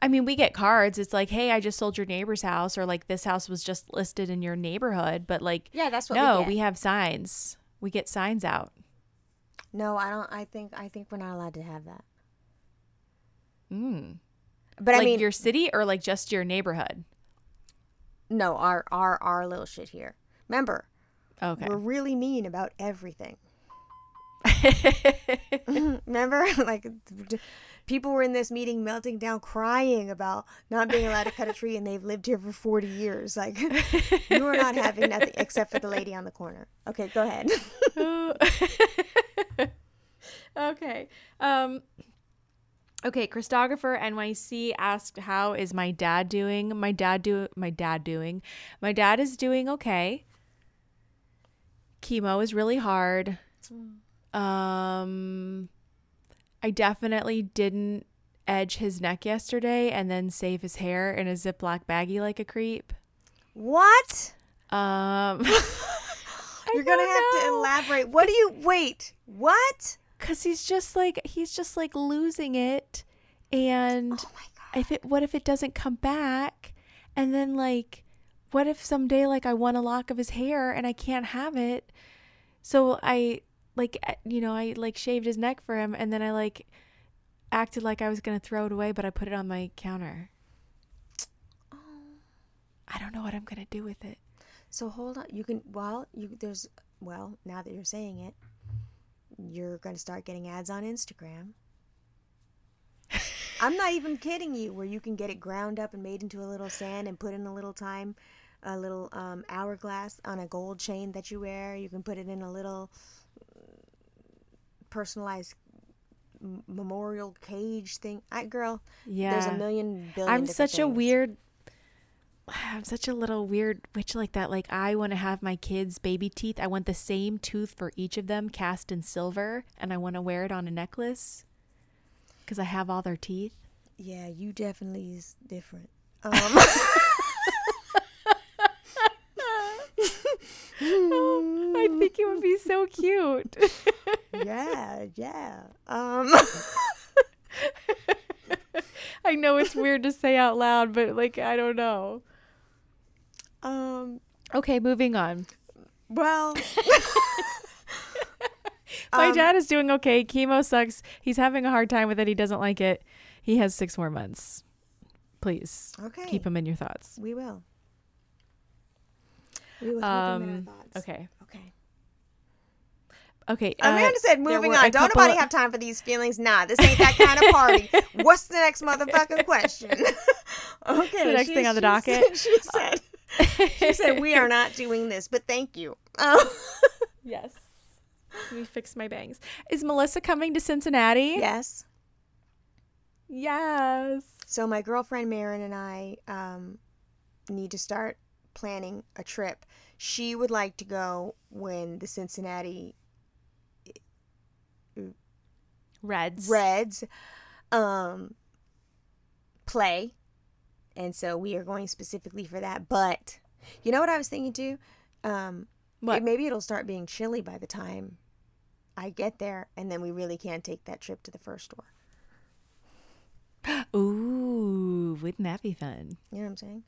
I mean, we get cards. It's like, hey, I just sold your neighbor's house, or like this house was just listed in your neighborhood. But like, yeah, that's what no, we, get. we have signs. We get signs out. No, I don't. I think I think we're not allowed to have that. Hmm. But like I mean, your city or like just your neighborhood? No, our our our little shit here. Remember, okay, we're really mean about everything. Remember, like people were in this meeting melting down crying about not being allowed to cut a tree, and they've lived here for forty years. Like, you are not having nothing except for the lady on the corner. Okay, go ahead. okay um okay Christopher N Y C asked, how is my dad doing? My dad do my dad doing my dad is doing okay. Chemo is really hard. Um, I definitely didn't edge his neck yesterday and then save his hair in a Ziploc baggie like a creep. What? Um, You're going to have to elaborate. What do you, wait, what? Because he's just like, he's just like losing it. And oh my God. if it, what if it doesn't come back? And then like, what if someday like I want a lock of his hair and I can't have it? So I... Like, you know, I like shaved his neck for him, and then I like acted like I was going to throw it away, but I put it on my counter. Oh. I don't know what I'm going to do with it. So hold on. You can, well, you, there's, well, now that you're saying it, you're going to start getting ads on Instagram. I'm not even kidding you, where you can get it ground up and made into a little sand and put in a little time, a little um, hourglass on a gold chain that you wear. You can put it in a little personalized memorial cage thing. I girl, yeah. There's a million billion. I'm such things. a weird. I'm such a little weird witch like that. Like, I want to have my kids' baby teeth. I want the same tooth for each of them, cast in silver, and I want to wear it on a necklace because I have all their teeth. Yeah, you definitely is different. Um. Oh, I think it would be so cute. yeah yeah um I know know it's weird to say out loud, but like, I don't know. Um. Okay, moving on. Well. My um, dad is doing okay. Chemo sucks. He's having a hard time with it. He doesn't like it. He has six more months. Please. Okay. Keep him in your thoughts. We will. We will um, keep him in our thoughts. Okay. Okay. Okay. Uh, Amanda said, moving on. Don't nobody of- have time for these feelings. Nah, this ain't that kind of party. What's the next motherfucking question? Okay. The next she, thing on the docket. She said, uh, she said, we are not doing this, but thank you. Um, yes. Let me fix my bangs. Is Melissa coming to Cincinnati? Yes. Yes. So my girlfriend Marin and I um, need to start planning a trip. She would like to go when the Cincinnati Reds Reds um, play. And so we are going specifically for that. But you know what I was thinking too? Um, what? It, maybe it'll start being chilly by the time I get there, and then we really can't take that trip to the first store. Ooh, wouldn't that be fun? You know what I'm saying?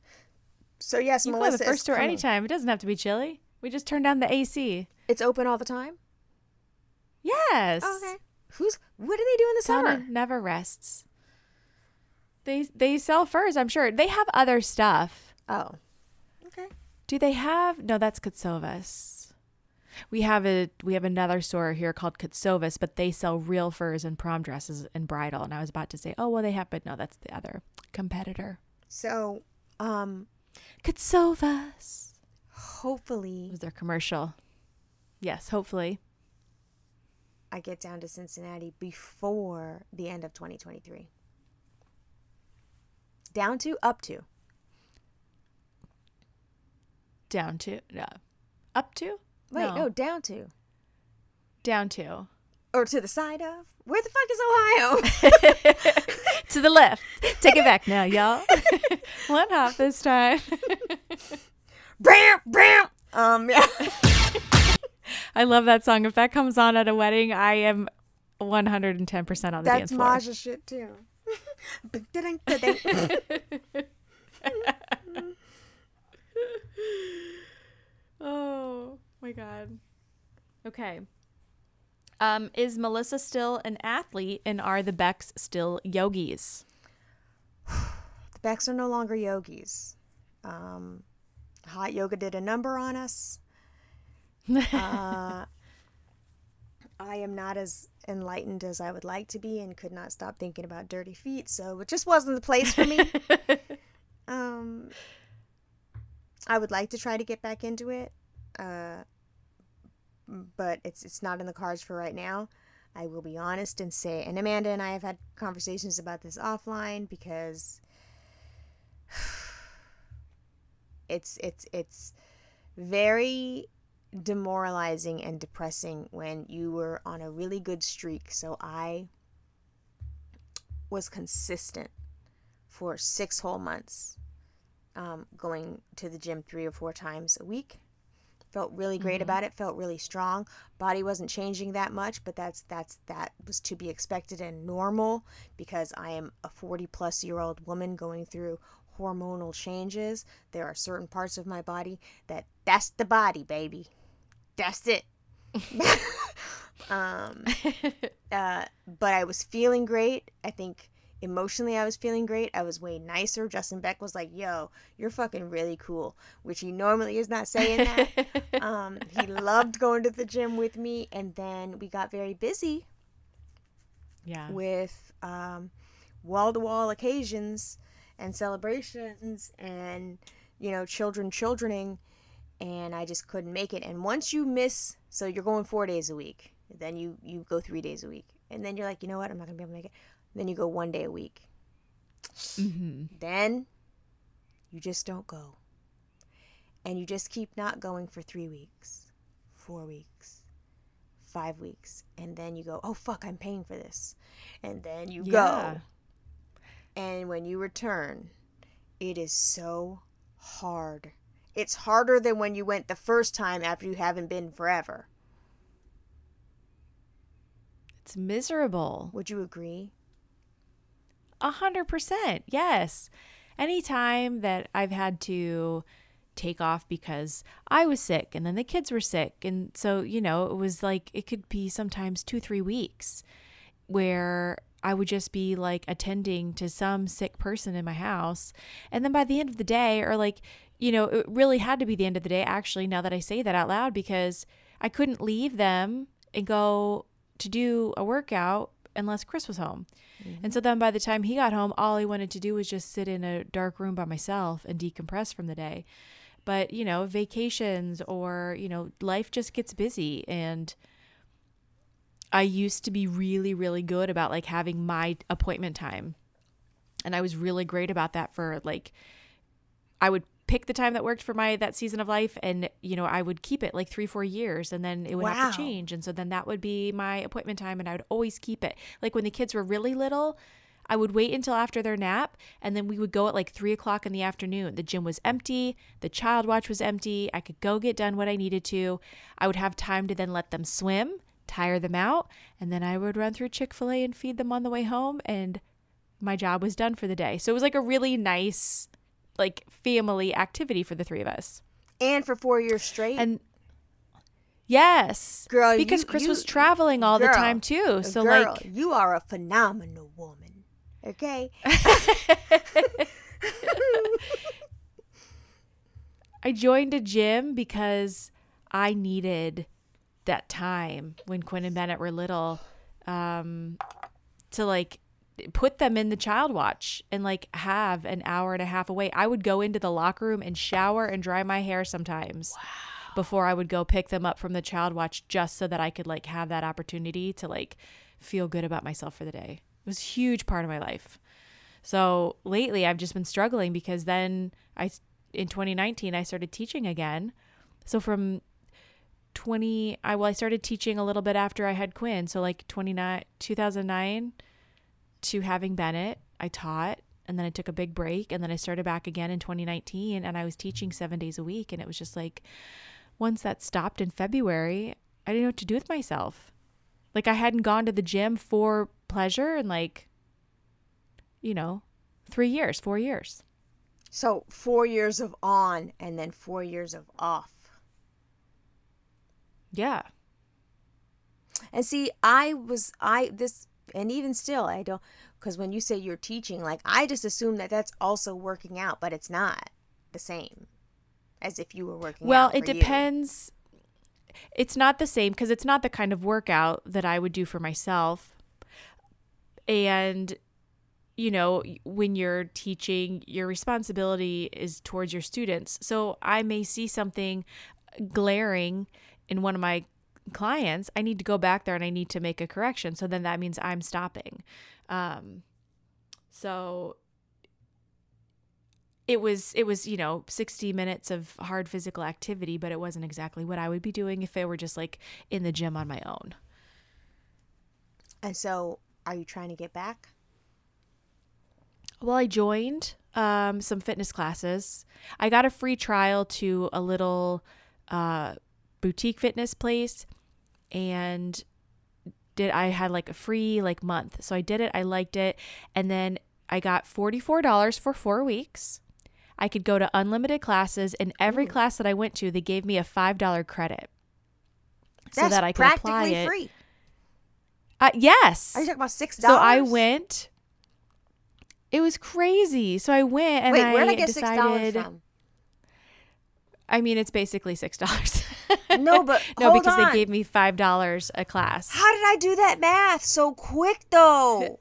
So yes, you Melissa, can go to the first store anytime. It doesn't have to be chilly. We just turn down the A C. It's open all the time? Yes. Oh, okay. Who's? What do they do in the Donna summer? Never rests. They they sell furs, I'm sure. They have other stuff. Oh. Okay. Do they have? No, that's Kotsovas. We have a we have another store here called Kotsovas, but they sell real furs and prom dresses and bridal. And I was about to say, oh well, they have, but no, that's the other competitor. So, um, Kotsovas. Hopefully, it was their commercial. Yes, hopefully. I get down to Cincinnati before the end of twenty twenty-three. Down to up to. Down to, no, up to? Wait, no. no, down to. Down to. Or to the side of? Where the fuck is Ohio? To the left. Take it back now, y'all. One hop this time. Bram, bram. Um, yeah. I love that song. If that comes on at a wedding, I am one hundred ten percent on the That's dance floor. That's Maja shit, too. Oh my god. Okay. Um, is Melissa still an athlete, and are the Becks still yogis? The Becks are no longer yogis. Um, hot yoga did a number on us. uh, I am not as enlightened as I would like to be, and could not stop thinking about dirty feet, so it just wasn't the place for me. um, I would like to try to get back into it, uh, but it's it's not in the cards for right now. I will be honest and say, and Amanda and I have had conversations about this offline, because it's it's it's very demoralizing and depressing when you were on a really good streak. So I was consistent for six whole months, um, going to the gym three or four times a week. Felt really great mm-hmm. about it. Felt really strong. Body wasn't changing that much, but that's that's that was to be expected and normal, because I am a forty plus year old woman going through hormonal changes. There are certain parts of my body that that's the body, baby. That's it. um, uh, but I was feeling great. I think emotionally I was feeling great. I was way nicer. Justin Beck was like, yo, you're fucking really cool, which he normally is not saying that. um, he loved going to the gym with me. And then we got very busy yeah. with um, wall-to-wall occasions and celebrations and, you know, children childrening. And I just couldn't make it. And once you miss, so you're going four days a week. Then you, you go three days a week. And then you're like, you know what? I'm not going to be able to make it. And then you go one day a week. Mm-hmm. Then you just don't go. And you just keep not going for three weeks, four weeks, five weeks. And then you go, oh, fuck, I'm paying for this. And then you yeah. go. And when you return, it is so hard. It's harder than when you went the first time after you haven't been forever. It's miserable. Would you agree? A hundred percent. Yes. Anytime that I've had to take off because I was sick and then the kids were sick. And so, you know, it was like, it could be sometimes two, three weeks where I would just be like attending to some sick person in my house. And then by the end of the day, or like, you know, it really had to be the end of the day, actually, now that I say that out loud, because I couldn't leave them and go to do a workout unless Chris was home. Mm-hmm. And so then by the time he got home, all I wanted to do was just sit in a dark room by myself and decompress from the day. But, you know, vacations or, you know, life just gets busy. And I used to be really, really good about like having my appointment time. And I was really great about that for like, I would pick the time that worked for my, that season of life. And, you know, I would keep it like three, four years and then it would wow. have to change. And so then that would be my appointment time and I would always keep it. Like when the kids were really little, I would wait until after their nap and then we would go at like three o'clock in the afternoon. The gym was empty. The child watch was empty. I could go get done what I needed to. I would have time to then let them swim, tire them out. And then I would run through Chick-fil-A and feed them on the way home. And my job was done for the day. So it was like a really nice like family activity for the three of us. And for four years straight. And yes. Girl, because you, Chris you, was traveling all girl, the time too. So girl, like you are a phenomenal woman. Okay. I joined a gym because I needed that time when Quinn and Bennett were little um, to like put them in the child watch and like have an hour and a half away. I would go into the locker room and shower and dry my hair sometimes wow. before I would go pick them up from the child watch, just so that I could like have that opportunity to like feel good about myself for the day. It was a huge part of my life. So lately I've just been struggling because then I, in twenty nineteen, I started teaching again. So from twenty, I, well, I started teaching a little bit after I had Quinn. So like twenty-nine, two thousand nine, to having Bennett, I taught, and then I took a big break, and then I started back again in twenty nineteen, and I was teaching seven days a week. And it was just like, once that stopped in February, I didn't know what to do with myself. Like I hadn't gone to the gym for pleasure in like, you know, three years, four years. So four years of on and then four years of off. Yeah. And see, I was, I, this, and even still, I don't, because when you say you're teaching, like, I just assume that that's also working out, but it's not the same as if you were working well, out. Well, it depends. You. It's not the same because it's not the kind of workout that I would do for myself. And, you know, when you're teaching, your responsibility is towards your students. So I may see something glaring in one of my clients, I need to go back there and I need to make a correction. So then that means I'm stopping. Um, so it was, it was, you know, sixty minutes of hard physical activity, but it wasn't exactly what I would be doing if I were just like in the gym on my own. And so are you trying to get back? Well, I joined, um, some fitness classes. I got a free trial to a little, uh, boutique fitness place, and did I had like a free like month. So I did it. I liked it. And then I got forty-four dollars for four weeks. I could go to unlimited classes, and every Ooh. class that I went to, they gave me a five dollar credit. That's so that I could apply it. Practically free. Uh, yes. Are you talking about six dollars? So I went. It was crazy. So I went and Wait, I where did I get decided, six dollars from? I mean, it's basically six dollars. No, but no, because on. They gave me five dollars a class. How did I do that math so quick, though?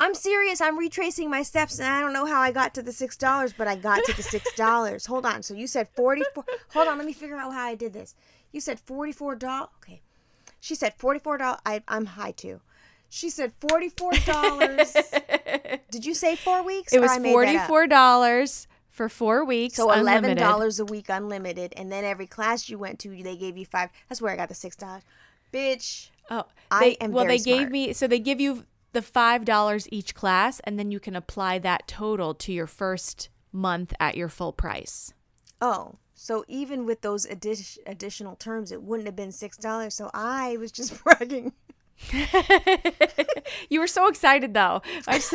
I'm serious. I'm retracing my steps, and I don't know how I got to the six dollars, but I got to the six dollars. Hold on. So you said forty-four. Hold on. Let me figure out how I did this. You said forty-four dollars. Okay. She said forty-four dollars. I, I'm high, too. She said forty-four dollars. Did you say four weeks? It was forty-four dollars. For four weeks, so eleven dollars a week, unlimited, and then every class you went to, they gave you five. That's where I got the six dollars, bitch. Oh, they, I am. Well, very they smart. Gave me so they give you the five dollars each class, and then you can apply that total to your first month at your full price. Oh, so even with those addi- additional terms, it wouldn't have been six dollars. So I was just bragging. You were so excited, though. I just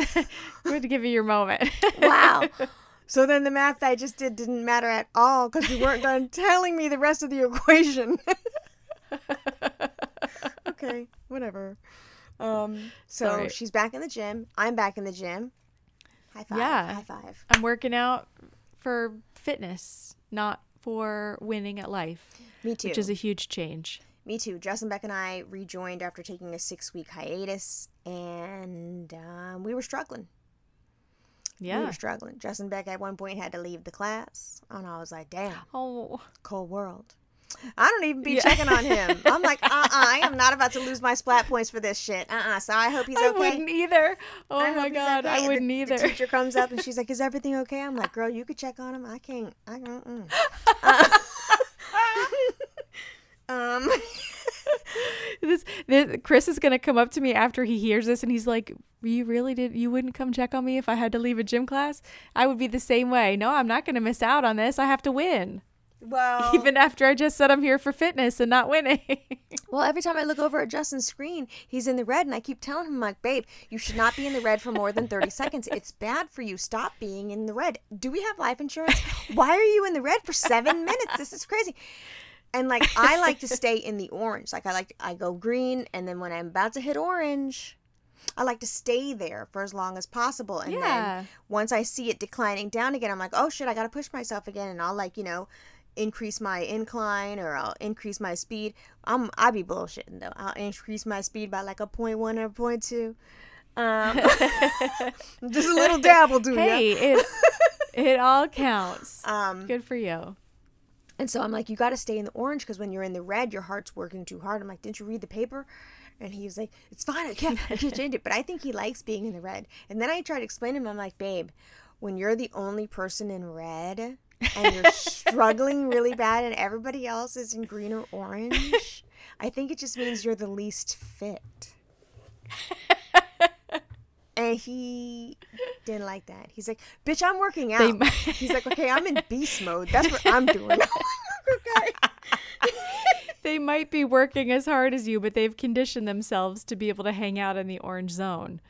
wanted to give you your moment. Wow. So then the math I just did didn't matter at all because you weren't done telling me the rest of the equation. Okay, whatever. Um, so Sorry. She's back in the gym. I'm back in the gym. High five. Yeah. High five. I'm working out for fitness, not for winning at life. Me too. Which is a huge change. Me too. Jess and Beck and I rejoined after taking a six-week hiatus, and um, we were struggling. Yeah. We were struggling. Jess and Beck at one point had to leave the class, and I was like, damn. Oh. Cold world. I don't even be yeah. checking on him. I'm like, uh-uh, I am not about to lose my splat points for this shit. Uh-uh. So I hope he's okay. I wouldn't either. Oh, my God. Okay. I wouldn't the, either. The teacher comes up, and she's like, is everything okay? I'm like, girl, you could check on him. I can't. I can't. Uh, Um, this, this Chris is gonna come up to me after he hears this, and he's like, "You really did? You wouldn't come check on me if I had to leave a gym class? I would be the same way. No, I'm not gonna miss out on this. I have to win." Well, even after I just said I'm here for fitness and not winning. Well, every time I look over at Justin's screen, he's in the red, and I keep telling him, I'm like, "Babe, you should not be in the red for more than thirty seconds. It's bad for you. Stop being in the red. Do we have life insurance? Why are you in the red for seven minutes? This is crazy." And, like, I like to stay in the orange. Like, I like I go green, and then when I'm about to hit orange, I like to stay there for as long as possible. And yeah. then once I see it declining down again, I'm like, oh, shit, I got to push myself again. And I'll, like, you know, increase my incline or I'll increase my speed. I'm, I'll be bullshitting, though. I'll increase my speed by, like, a point one or a point two. Um, just a little dabble, dude. Hey, it, it all counts. Um, Good for you. And so I'm like, you got to stay in the orange because when you're in the red, your heart's working too hard. I'm like, didn't you read the paper? And he was like, it's fine. I can't, I can't change it. But I think he likes being in the red. And then I tried to explain to him. I'm like, babe, when you're the only person in red and you're struggling really bad and everybody else is in green or orange, I think it just means you're the least fit. And he didn't like that. He's like, bitch, I'm working out. They, He's like, okay, I'm in beast mode. That's what I'm doing. Okay. They might be working as hard as you, but they've conditioned themselves to be able to hang out in the orange zone.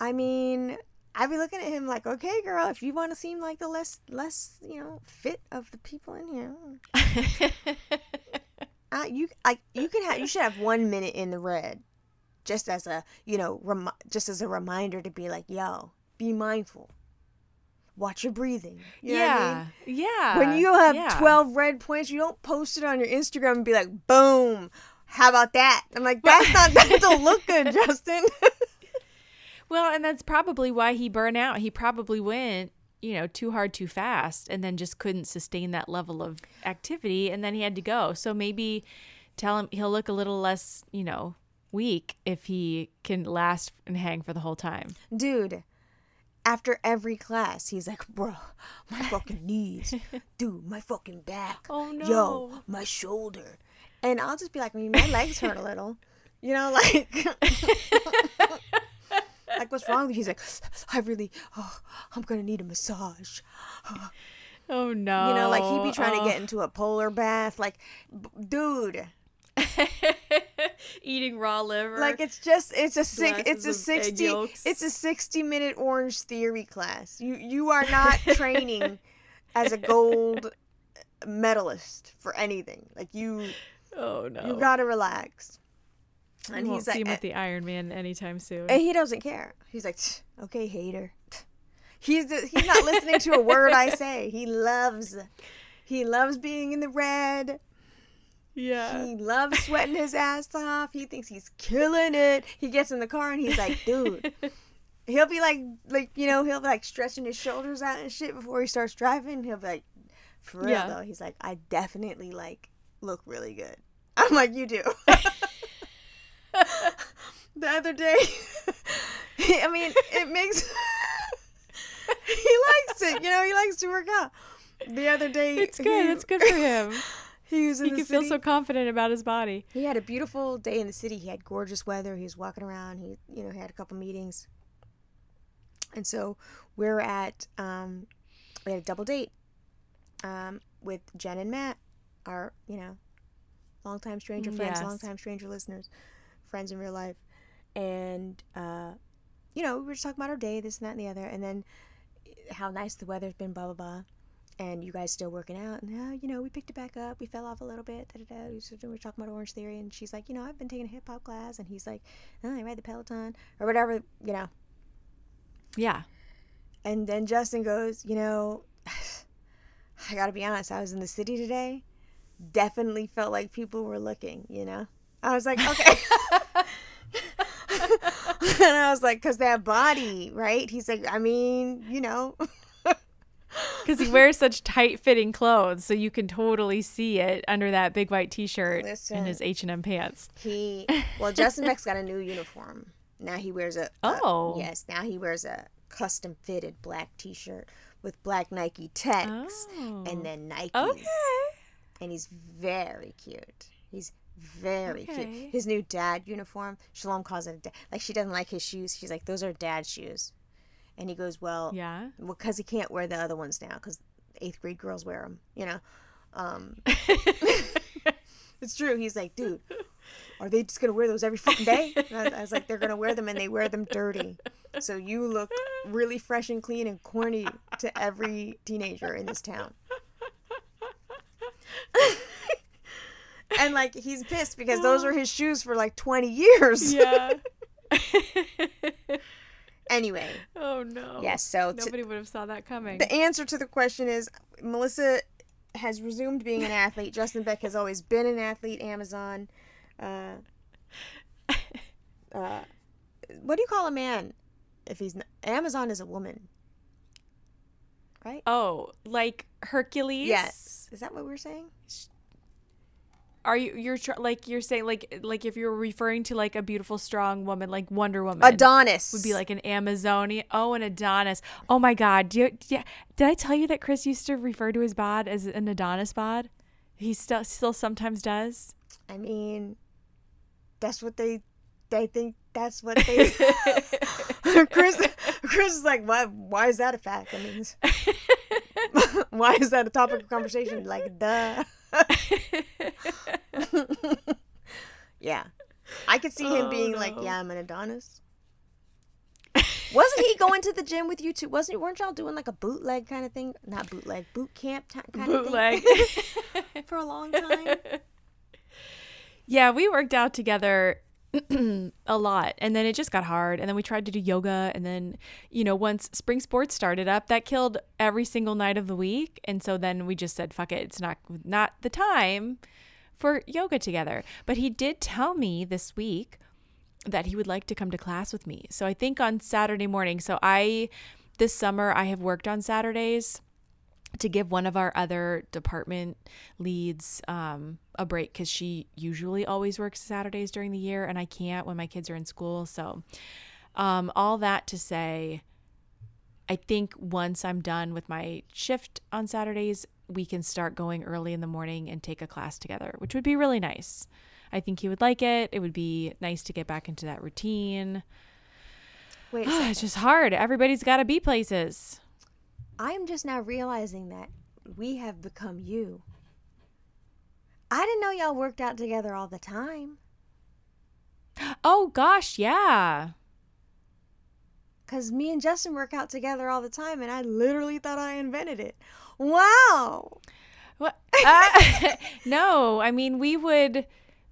I mean, I'd be looking at him like, okay, girl, if you want to seem like the less, less, you know, fit of the people in here. uh, you, like, you can have, you should have one minute in the red. Just as a, you know, rem- just as a reminder to be like, yo, be mindful. Watch your breathing. You know yeah. what I mean? Yeah. When you have yeah. twelve red points, you don't post it on your Instagram and be like, boom, how about that? I'm like, that's not, that don't look good, Justin. Well, and that's probably why he burned out. He probably went, you know, too hard, too fast, and then just couldn't sustain that level of activity. And then he had to go. So maybe tell him he'll look a little less, you know, weak if he can last and hang for the whole time. Dude, after every class, he's like, bro, my fucking knees. Dude, my fucking back. Oh, no. Yo, my shoulder. And I'll just be like, I mean, my legs hurt a little. You know, like, like, what's wrong with you? He's like, I really, oh, I'm going to need a massage. Oh. Oh, no. You know, like, he'd be trying oh. to get into a polar bath. Like, b- dude. Eating raw liver. Like it's just it's a six, it's a sixty it's a sixty minute Orange Theory class. You you are not training as a gold medalist for anything. Like you Oh no. You gotta relax. And you won't he's like see him with the Iron Man anytime soon. And he doesn't care. He's like, okay, hater. He's the, he's not listening to a word I say. He loves he loves being in the red. Yeah. He loves sweating his ass off. He thinks he's killing it. He gets in the car and he's like, dude. He'll be like, like, you know, he'll be like stretching his shoulders out and shit before he starts driving. He'll be like, for real yeah. though. He's like, I definitely like look really good. I'm like, you do. The other day, I mean, it makes, he likes it. You know, he likes to work out. The other day. It's good. He, it's good for him. He, was in he the could city. Feel so confident about his body. He had a beautiful day in the city. He had gorgeous weather. He was walking around. He, you know, he had a couple meetings. And so we're at, um, we had a double date um, with Jen and Matt, our, you know, longtime stranger friends, yes. longtime stranger listeners friends in real life, and uh, you know, we were just talking about our day, this and that and the other, and then how nice the weather's been, blah blah blah, and you guys still working out, and uh, you know, we picked it back up, we fell off a little bit, da, da, da. We were talking about Orange Theory, and she's like, you know, I've been taking a hip hop class, and he's like, oh, I ride the Peloton or whatever, you know. Yeah. And then Justin goes, you know, I gotta be honest, I was in the city today, definitely felt like people were looking, you know. I was like, okay. And I was like, 'cause that body, right? He's like, I mean, you know. 'Cause he wears such tight-fitting clothes, so you can totally see it under that big white T-shirt. Listen, and his H and M pants. He, well, Justin Beck's got a new uniform. Now he wears a, oh. A, yes, now he wears a custom-fitted black T-shirt with black Nike Techs, oh. And then Nikes. Okay. And he's very cute. He's very okay. cute. His new dad uniform, Shalom calls it a dad. Like, she doesn't like his shoes. She's like, those are dad shoes. And he goes, well, yeah, well, because he can't wear the other ones now because eighth grade girls wear them, you know. Um, it's true. He's like, dude, are they just going to wear those every fucking day? And I, I was like, they're going to wear them, and they wear them dirty. So you look really fresh and clean and corny to every teenager in this town. And like, he's pissed because those were his shoes for like twenty years. Yeah. Anyway. Oh no. Yes. Yeah, so nobody to, would have saw that coming. The answer to the question is, Melissa has resumed being an athlete. Justin Beck has always been an athlete. Amazon. Uh, uh, what do you call a man if he's not? Amazon is a woman, right? Oh, like Hercules. Yes. Is that what we're saying? Are you you're tr- like you're saying like like if you're referring to like a beautiful strong woman like Wonder Woman, Adonis would be like an Amazonian. Oh, an Adonis. Oh my God. Do you, yeah. Did I tell you that Chris used to refer to his bod as an Adonis bod? He still still sometimes does. I mean, that's what they they think. That's what they. Chris Chris is like, why why is that a fact? I mean, why is that a topic of conversation? Like, duh. Yeah, I could see him oh, being no. like, yeah, I'm an Adonis. Wasn't he going to the gym with you too? Wasn't you, weren't y'all doing like a bootleg kind of thing? Not bootleg, boot camp t- kind bootleg. of thing for a long time. Yeah, we worked out together a lot, and then it just got hard, and then we tried to do yoga, and then, you know, once spring sports started up, that killed every single night of the week, and so then we just said, fuck it, it's not not the time for yoga together. But he did tell me this week that he would like to come to class with me, so I think on Saturday morning. So I this summer I have worked on Saturdays to give one of our other department leads um, a break, because she usually always works Saturdays during the year, and I can't when my kids are in school. So um, all that to say, I think once I'm done with my shift on Saturdays, we can start going early in the morning and take a class together, which would be really nice. I think he would like it. It would be nice to get back into that routine. Wait, oh, it's just hard. Everybody's got to be places. I'm just now realizing that we have become you. I didn't know y'all worked out together all the time. Oh, gosh, yeah. Because me and Justin work out together all the time, and I literally thought I invented it. Wow. Well, uh, no, I mean, we would,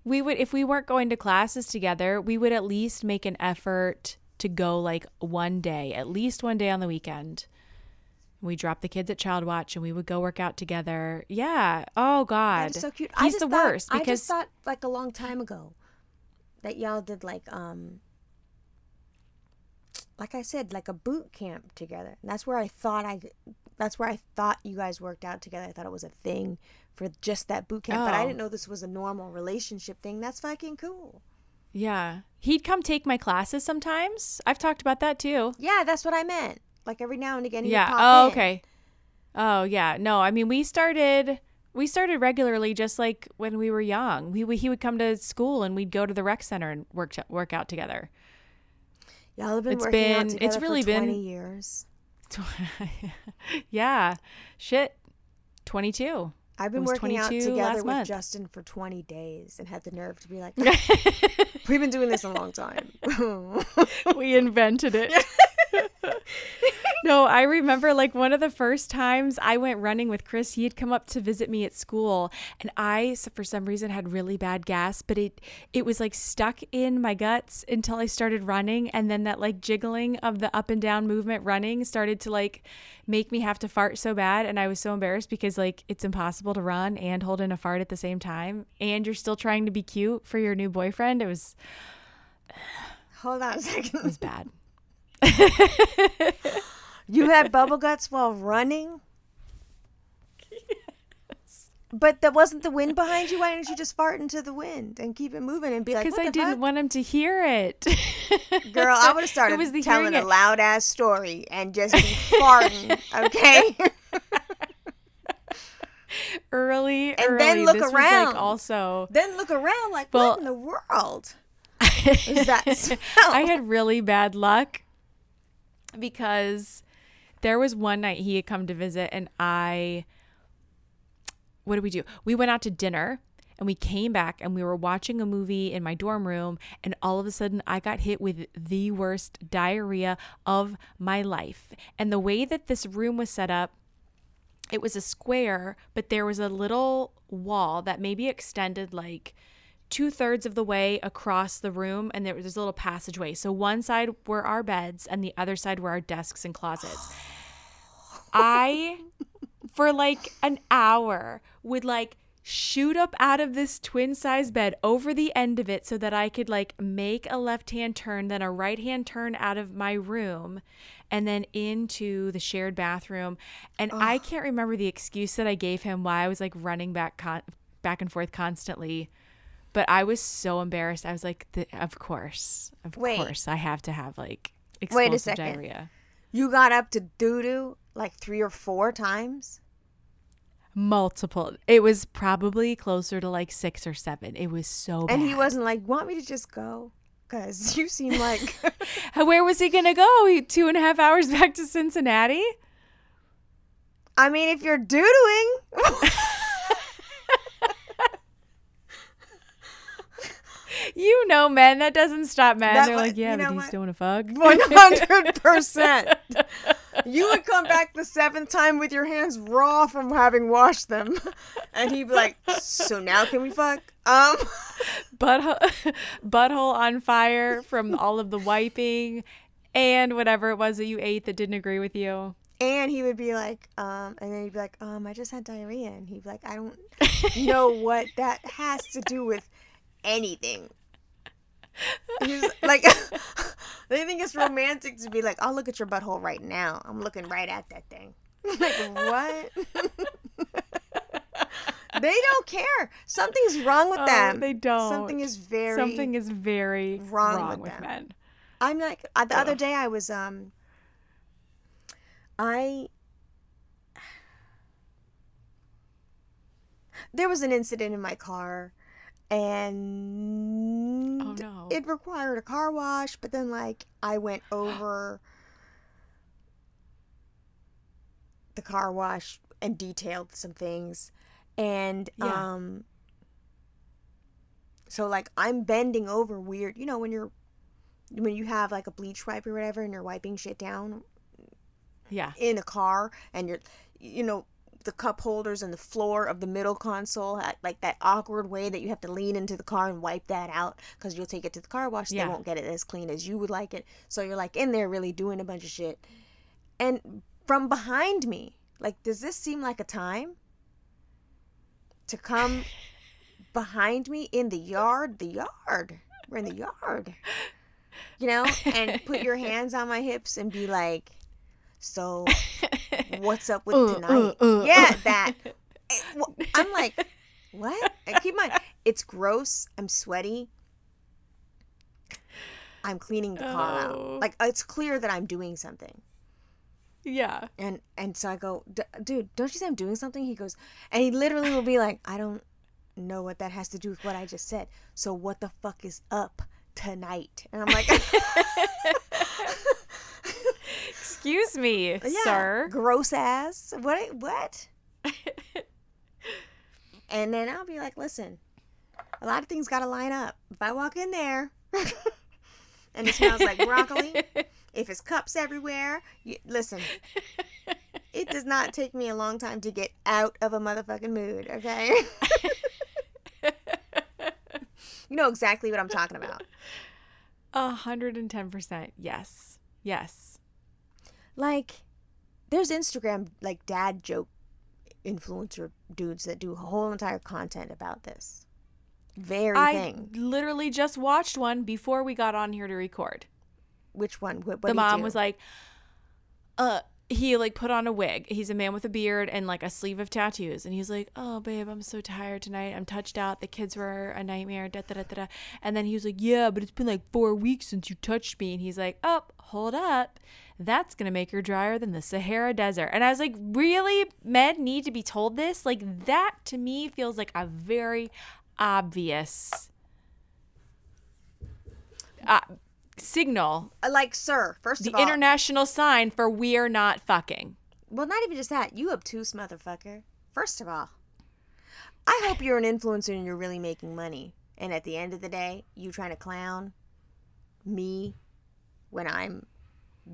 we would, if we weren't going to classes together, we would at least make an effort to go like one day, at least one day on the weekend. We dropped the kids at Child Watch, and we would go work out together. Yeah. Oh, God. That is so cute. He's I just the thought, worst. Because I just thought, like, a long time ago that y'all did, like, um, like I said, like a boot camp together. And that's where I thought I, that's where I thought you guys worked out together. I thought it was a thing for just that boot camp. Oh. But I didn't know this was a normal relationship thing. That's fucking cool. Yeah. He'd come take my classes sometimes. I've talked about that, too. Yeah, that's what I meant. Like every now and again, he yeah. would pop oh, in. okay. Oh, yeah. No, I mean, we started we started regularly, just like when we were young. We, we he would come to school, and we'd go to the rec center and work work out together. Y'all have been it's working been, out together it's really for twenty been, years. Tw- yeah, shit, twenty-two. I've been working out together with month. Justin for twenty days and had the nerve to be like, we've been doing this a long time. We invented it. No, I remember like one of the first times I went running with Chris, he had come up to visit me at school, and I, for some reason, had really bad gas, but it it was like stuck in my guts until I started running, and then that like jiggling of the up and down movement running started to like make me have to fart so bad, and I was so embarrassed because like it's impossible to run and hold in a fart at the same time, and you're still trying to be cute for your new boyfriend. It was... Hold on a second. It was bad. You had bubble guts while running? Yes. But that wasn't the wind behind you? Why didn't you just fart into the wind and keep it moving and be like, because I didn't fuck? want him to hear it. Girl, I would have started it was the telling a loud-ass story and just be farting, okay? Early, and early. then look this around. Like also, then look around like, well, what in the world is that smell? I had really bad luck because there was one night he had come to visit, and I, what did we do? We went out to dinner, and we came back, and we were watching a movie in my dorm room, and all of a sudden, I got hit with the worst diarrhea of my life. And the way that this room was set up, it was a square, but there was a little wall that maybe extended like two-thirds of the way across the room, and there was a little passageway. So one side were our beds, and the other side were our desks and closets. I, for like an hour, would like shoot up out of this twin-size bed over the end of it so that I could like make a left-hand turn, then a right-hand turn out of my room, and then into the shared bathroom. And Ugh. I can't remember the excuse that I gave him why I was like running back con- back and forth constantly. But I was so embarrassed. I was like, of course, of Wait. course, I have to have like explosive Wait a second. diarrhea. You got up to doo-doo like three or four times? Multiple. It was probably closer to like six or seven. It was so bad. And he wasn't like, want me to just go? Because you seem like... Where was he going to go? Two and a half hours back to Cincinnati? I mean, if you're doo-dooing... You know, men, that doesn't stop men. That They're was, like, yeah, you know but what? You still want to fuck? one hundred percent. You would come back the seventh time with your hands raw from having washed them. And he'd be like, so now can we fuck? Um, Butthole, butthole on fire from all of the wiping and whatever it was that you ate that didn't agree with you. And he would be like, um, and then he'd be like, um, I just had diarrhea. And he'd be like, I don't know what that has to do with anything. He's like, they think it's romantic to be like, I'll look at your butthole right now. I'm looking right at that thing. Like, what? They don't care. Something's wrong with oh, them. They don't. Something is very something is very wrong, wrong with, with them. Men. I'm like uh, the Ugh. other day I was um I there was an incident in my car. And oh, no. It required a car wash, but then like I went over the car wash and detailed some things, and yeah. um so like I'm bending over weird, you know, when you're when you have like a bleach wipe or whatever and you're wiping shit down yeah in a car, and you're, you know, the cup holders and the floor of the middle console, like that awkward way that you have to lean into the car and wipe that out because you'll take it to the car wash. Yeah. They won't get it as clean as you would like it. So you're like in there really doing a bunch of shit. And from behind me, like, does this seem like a time to come behind me in the yard? The yard. We're in the yard. You know? And put your hands on my hips and be like, so... what's up with uh, tonight? Uh, uh, yeah, that. I'm like, what? And keep in mind, it's gross. I'm sweaty. I'm cleaning the car oh. out. Like, it's clear that I'm doing something. Yeah. And and so I go, D- dude, don't you say I'm doing something? He goes, and he literally will be like, I don't know what that has to do with what I just said. So what the fuck is up tonight? And I'm like... Excuse me, yeah. sir. Gross ass. What? What? And then I'll be like, listen, a lot of things got to line up. If I walk in there and it smells like broccoli, if it's cups everywhere, you, listen, it does not take me a long time to get out of a motherfucking mood, okay? You know exactly what I'm talking about. one hundred ten percent. Yes. Yes. Like, there's Instagram, like, dad joke influencer dudes that do whole entire content about this very I thing. I literally just watched one before we got on here to record. Which one? What, what the mom do? was like, uh, he, like, put on a wig. He's a man with a beard and, like, a sleeve of tattoos. And he's like, oh, babe, I'm so tired tonight. I'm touched out. The kids were a nightmare. Da, da, da, da, da. And then he was like, yeah, but it's been, like, four weeks since you touched me. And he's like, oh, hold up. That's going to make her drier than the Sahara Desert. And I was like, really? Men need to be told this? Like, that to me feels like a very obvious uh, signal. Like, sir, first of all. The international sign for we're not fucking. Well, not even just that. You obtuse motherfucker. First of all, I hope you're an influencer and you're really making money. And at the end of the day, you trying to clown me when I'm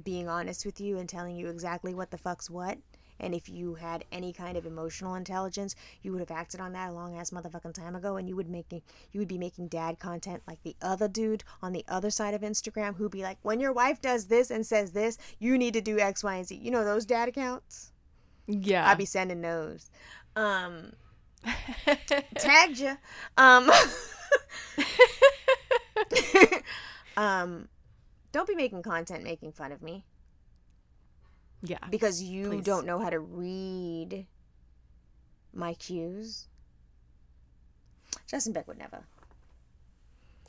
being honest with you and telling you exactly what the fuck's what. And if you had any kind of emotional intelligence, you would have acted on that a long ass motherfucking time ago, and you would making you would be making dad content like the other dude on the other side of Instagram who'd be like, when your wife does this and says this, you need to do X, Y, and Z. You know those dad accounts? Yeah. I'd be sending those. Um, tagged ya. Um, um Don't be making content making fun of me. Yeah. Because you please. don't know how to read my cues. Justin Beck would never.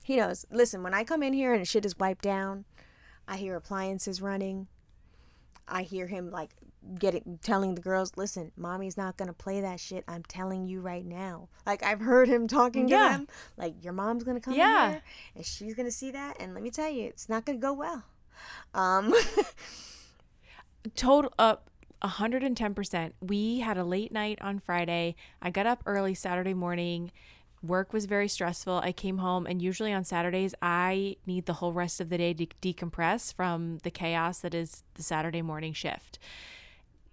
He knows. Listen, when I come in here and shit is wiped down, I hear appliances running. I hear him like getting telling the girls, listen, mommy's not going to play that shit. I'm telling you right now. Like, I've heard him talking yeah. to them. Like, your mom's going to come yeah. in here and she's going to see that. And let me tell you, it's not going to go well. Um, Total up uh, one hundred ten percent. We had a late night on Friday. I got up early Saturday morning. Work was very stressful. I came home, and usually on Saturdays, I need the whole rest of the day to decompress from the chaos that is the Saturday morning shift.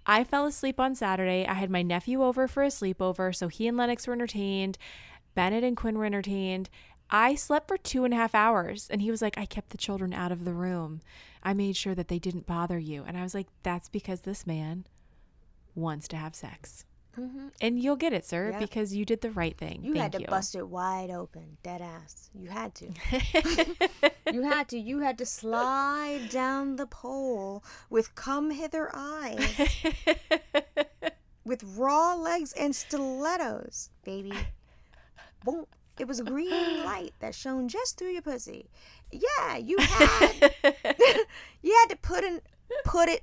I fell asleep on Saturday. I had my nephew over for a sleepover, so he and Lennox were entertained. Bennett and Quinn were entertained. I slept for two and a half hours, and he was like, I kept the children out of the room. I made sure that they didn't bother you. And I was like, that's because this man wants to have sex. Mm-hmm. And you'll get it, sir, yep. because you did the right thing. You Thank had to you. bust it wide open, dead ass. You had to. you had to. You had to slide down the pole with come hither eyes, with raw legs and stilettos, baby. Boom. It was a green light that shone just through your pussy. Yeah, you had, you had to put in, put it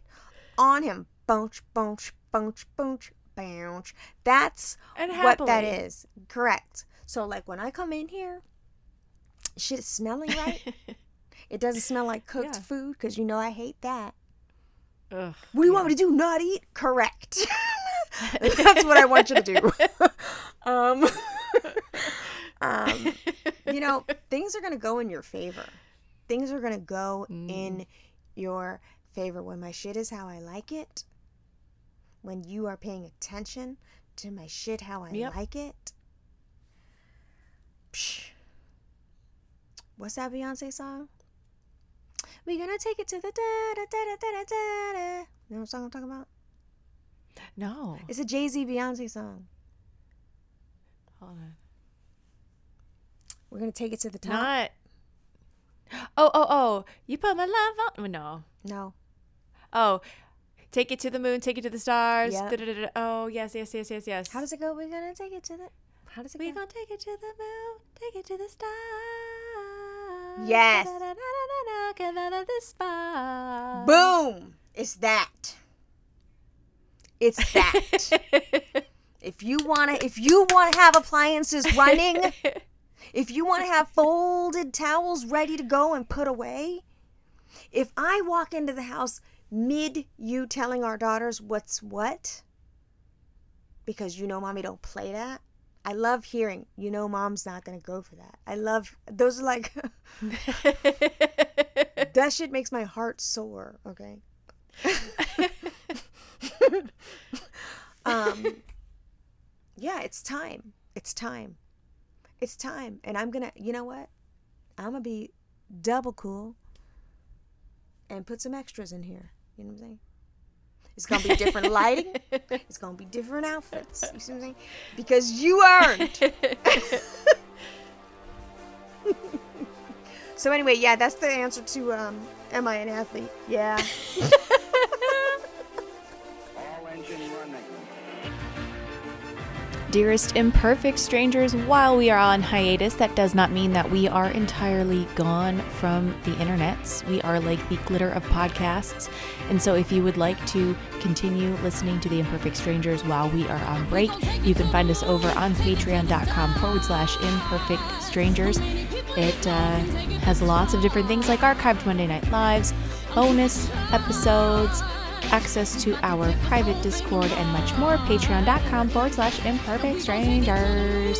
on him. Bounce, bounce, bounce, bounce. That's what that is. Correct. So, like, when I come in here, shit is smelling right. It doesn't smell like cooked yeah. food, because you know I hate that. Ugh, what do you yeah. want me to do? Not eat? Correct. That's what I want you to do. um, um, you know, things are going to go in your favor. Things are going to go mm. in your favor. When my shit is how I like it, when you are paying attention to my shit how I yep. like it. Psh. What's that Beyonce song? We're gonna take it to the da da da da da da. You know what song I'm talking about? No. It's a Jay-Z Beyonce song. Hold on. We're gonna take it to the top. Not. Oh, oh, oh. You put my love on. No. No. Oh. Take it to the moon, take it to the stars. Yep. Oh, yes, yes, yes, yes, yes. How does it go? We're going to take it to the... How does it We're go? We're going to take it to the moon, take it to the stars. Yes. Da, da, da, da, da, get out of this spot. Boom. It's that. It's that. If you want to if you want to have appliances running, if you want to have folded towels ready to go and put away, if I walk into the house mid you telling our daughters what's what, because you know mommy don't play that. I love hearing, you know mom's not going to go for that. I love, those are like, that shit makes my heart sore, okay? um, yeah, it's time. It's time. It's time. And I'm going to, you know what? I'm going to be double cool and put some extras in here. You know what I'm saying? It's going to be different lighting. It's going to be different outfits. You see what I'm saying? Because you earned. So anyway, yeah, that's the answer to um, am I an athlete? Yeah. Dearest imperfect strangers, while we are on hiatus, that does not mean that we are entirely gone from the internets. We are like the glitter of podcasts. And so if you would like to continue listening to the Imperfect Strangers while we are on break, you can find us over on patreon.com forward slash imperfect strangers. It uh, has lots of different things like archived Monday Night Lives, bonus episodes, access to our private Discord, and much more. Patreon.com forward slash imperfect strangers.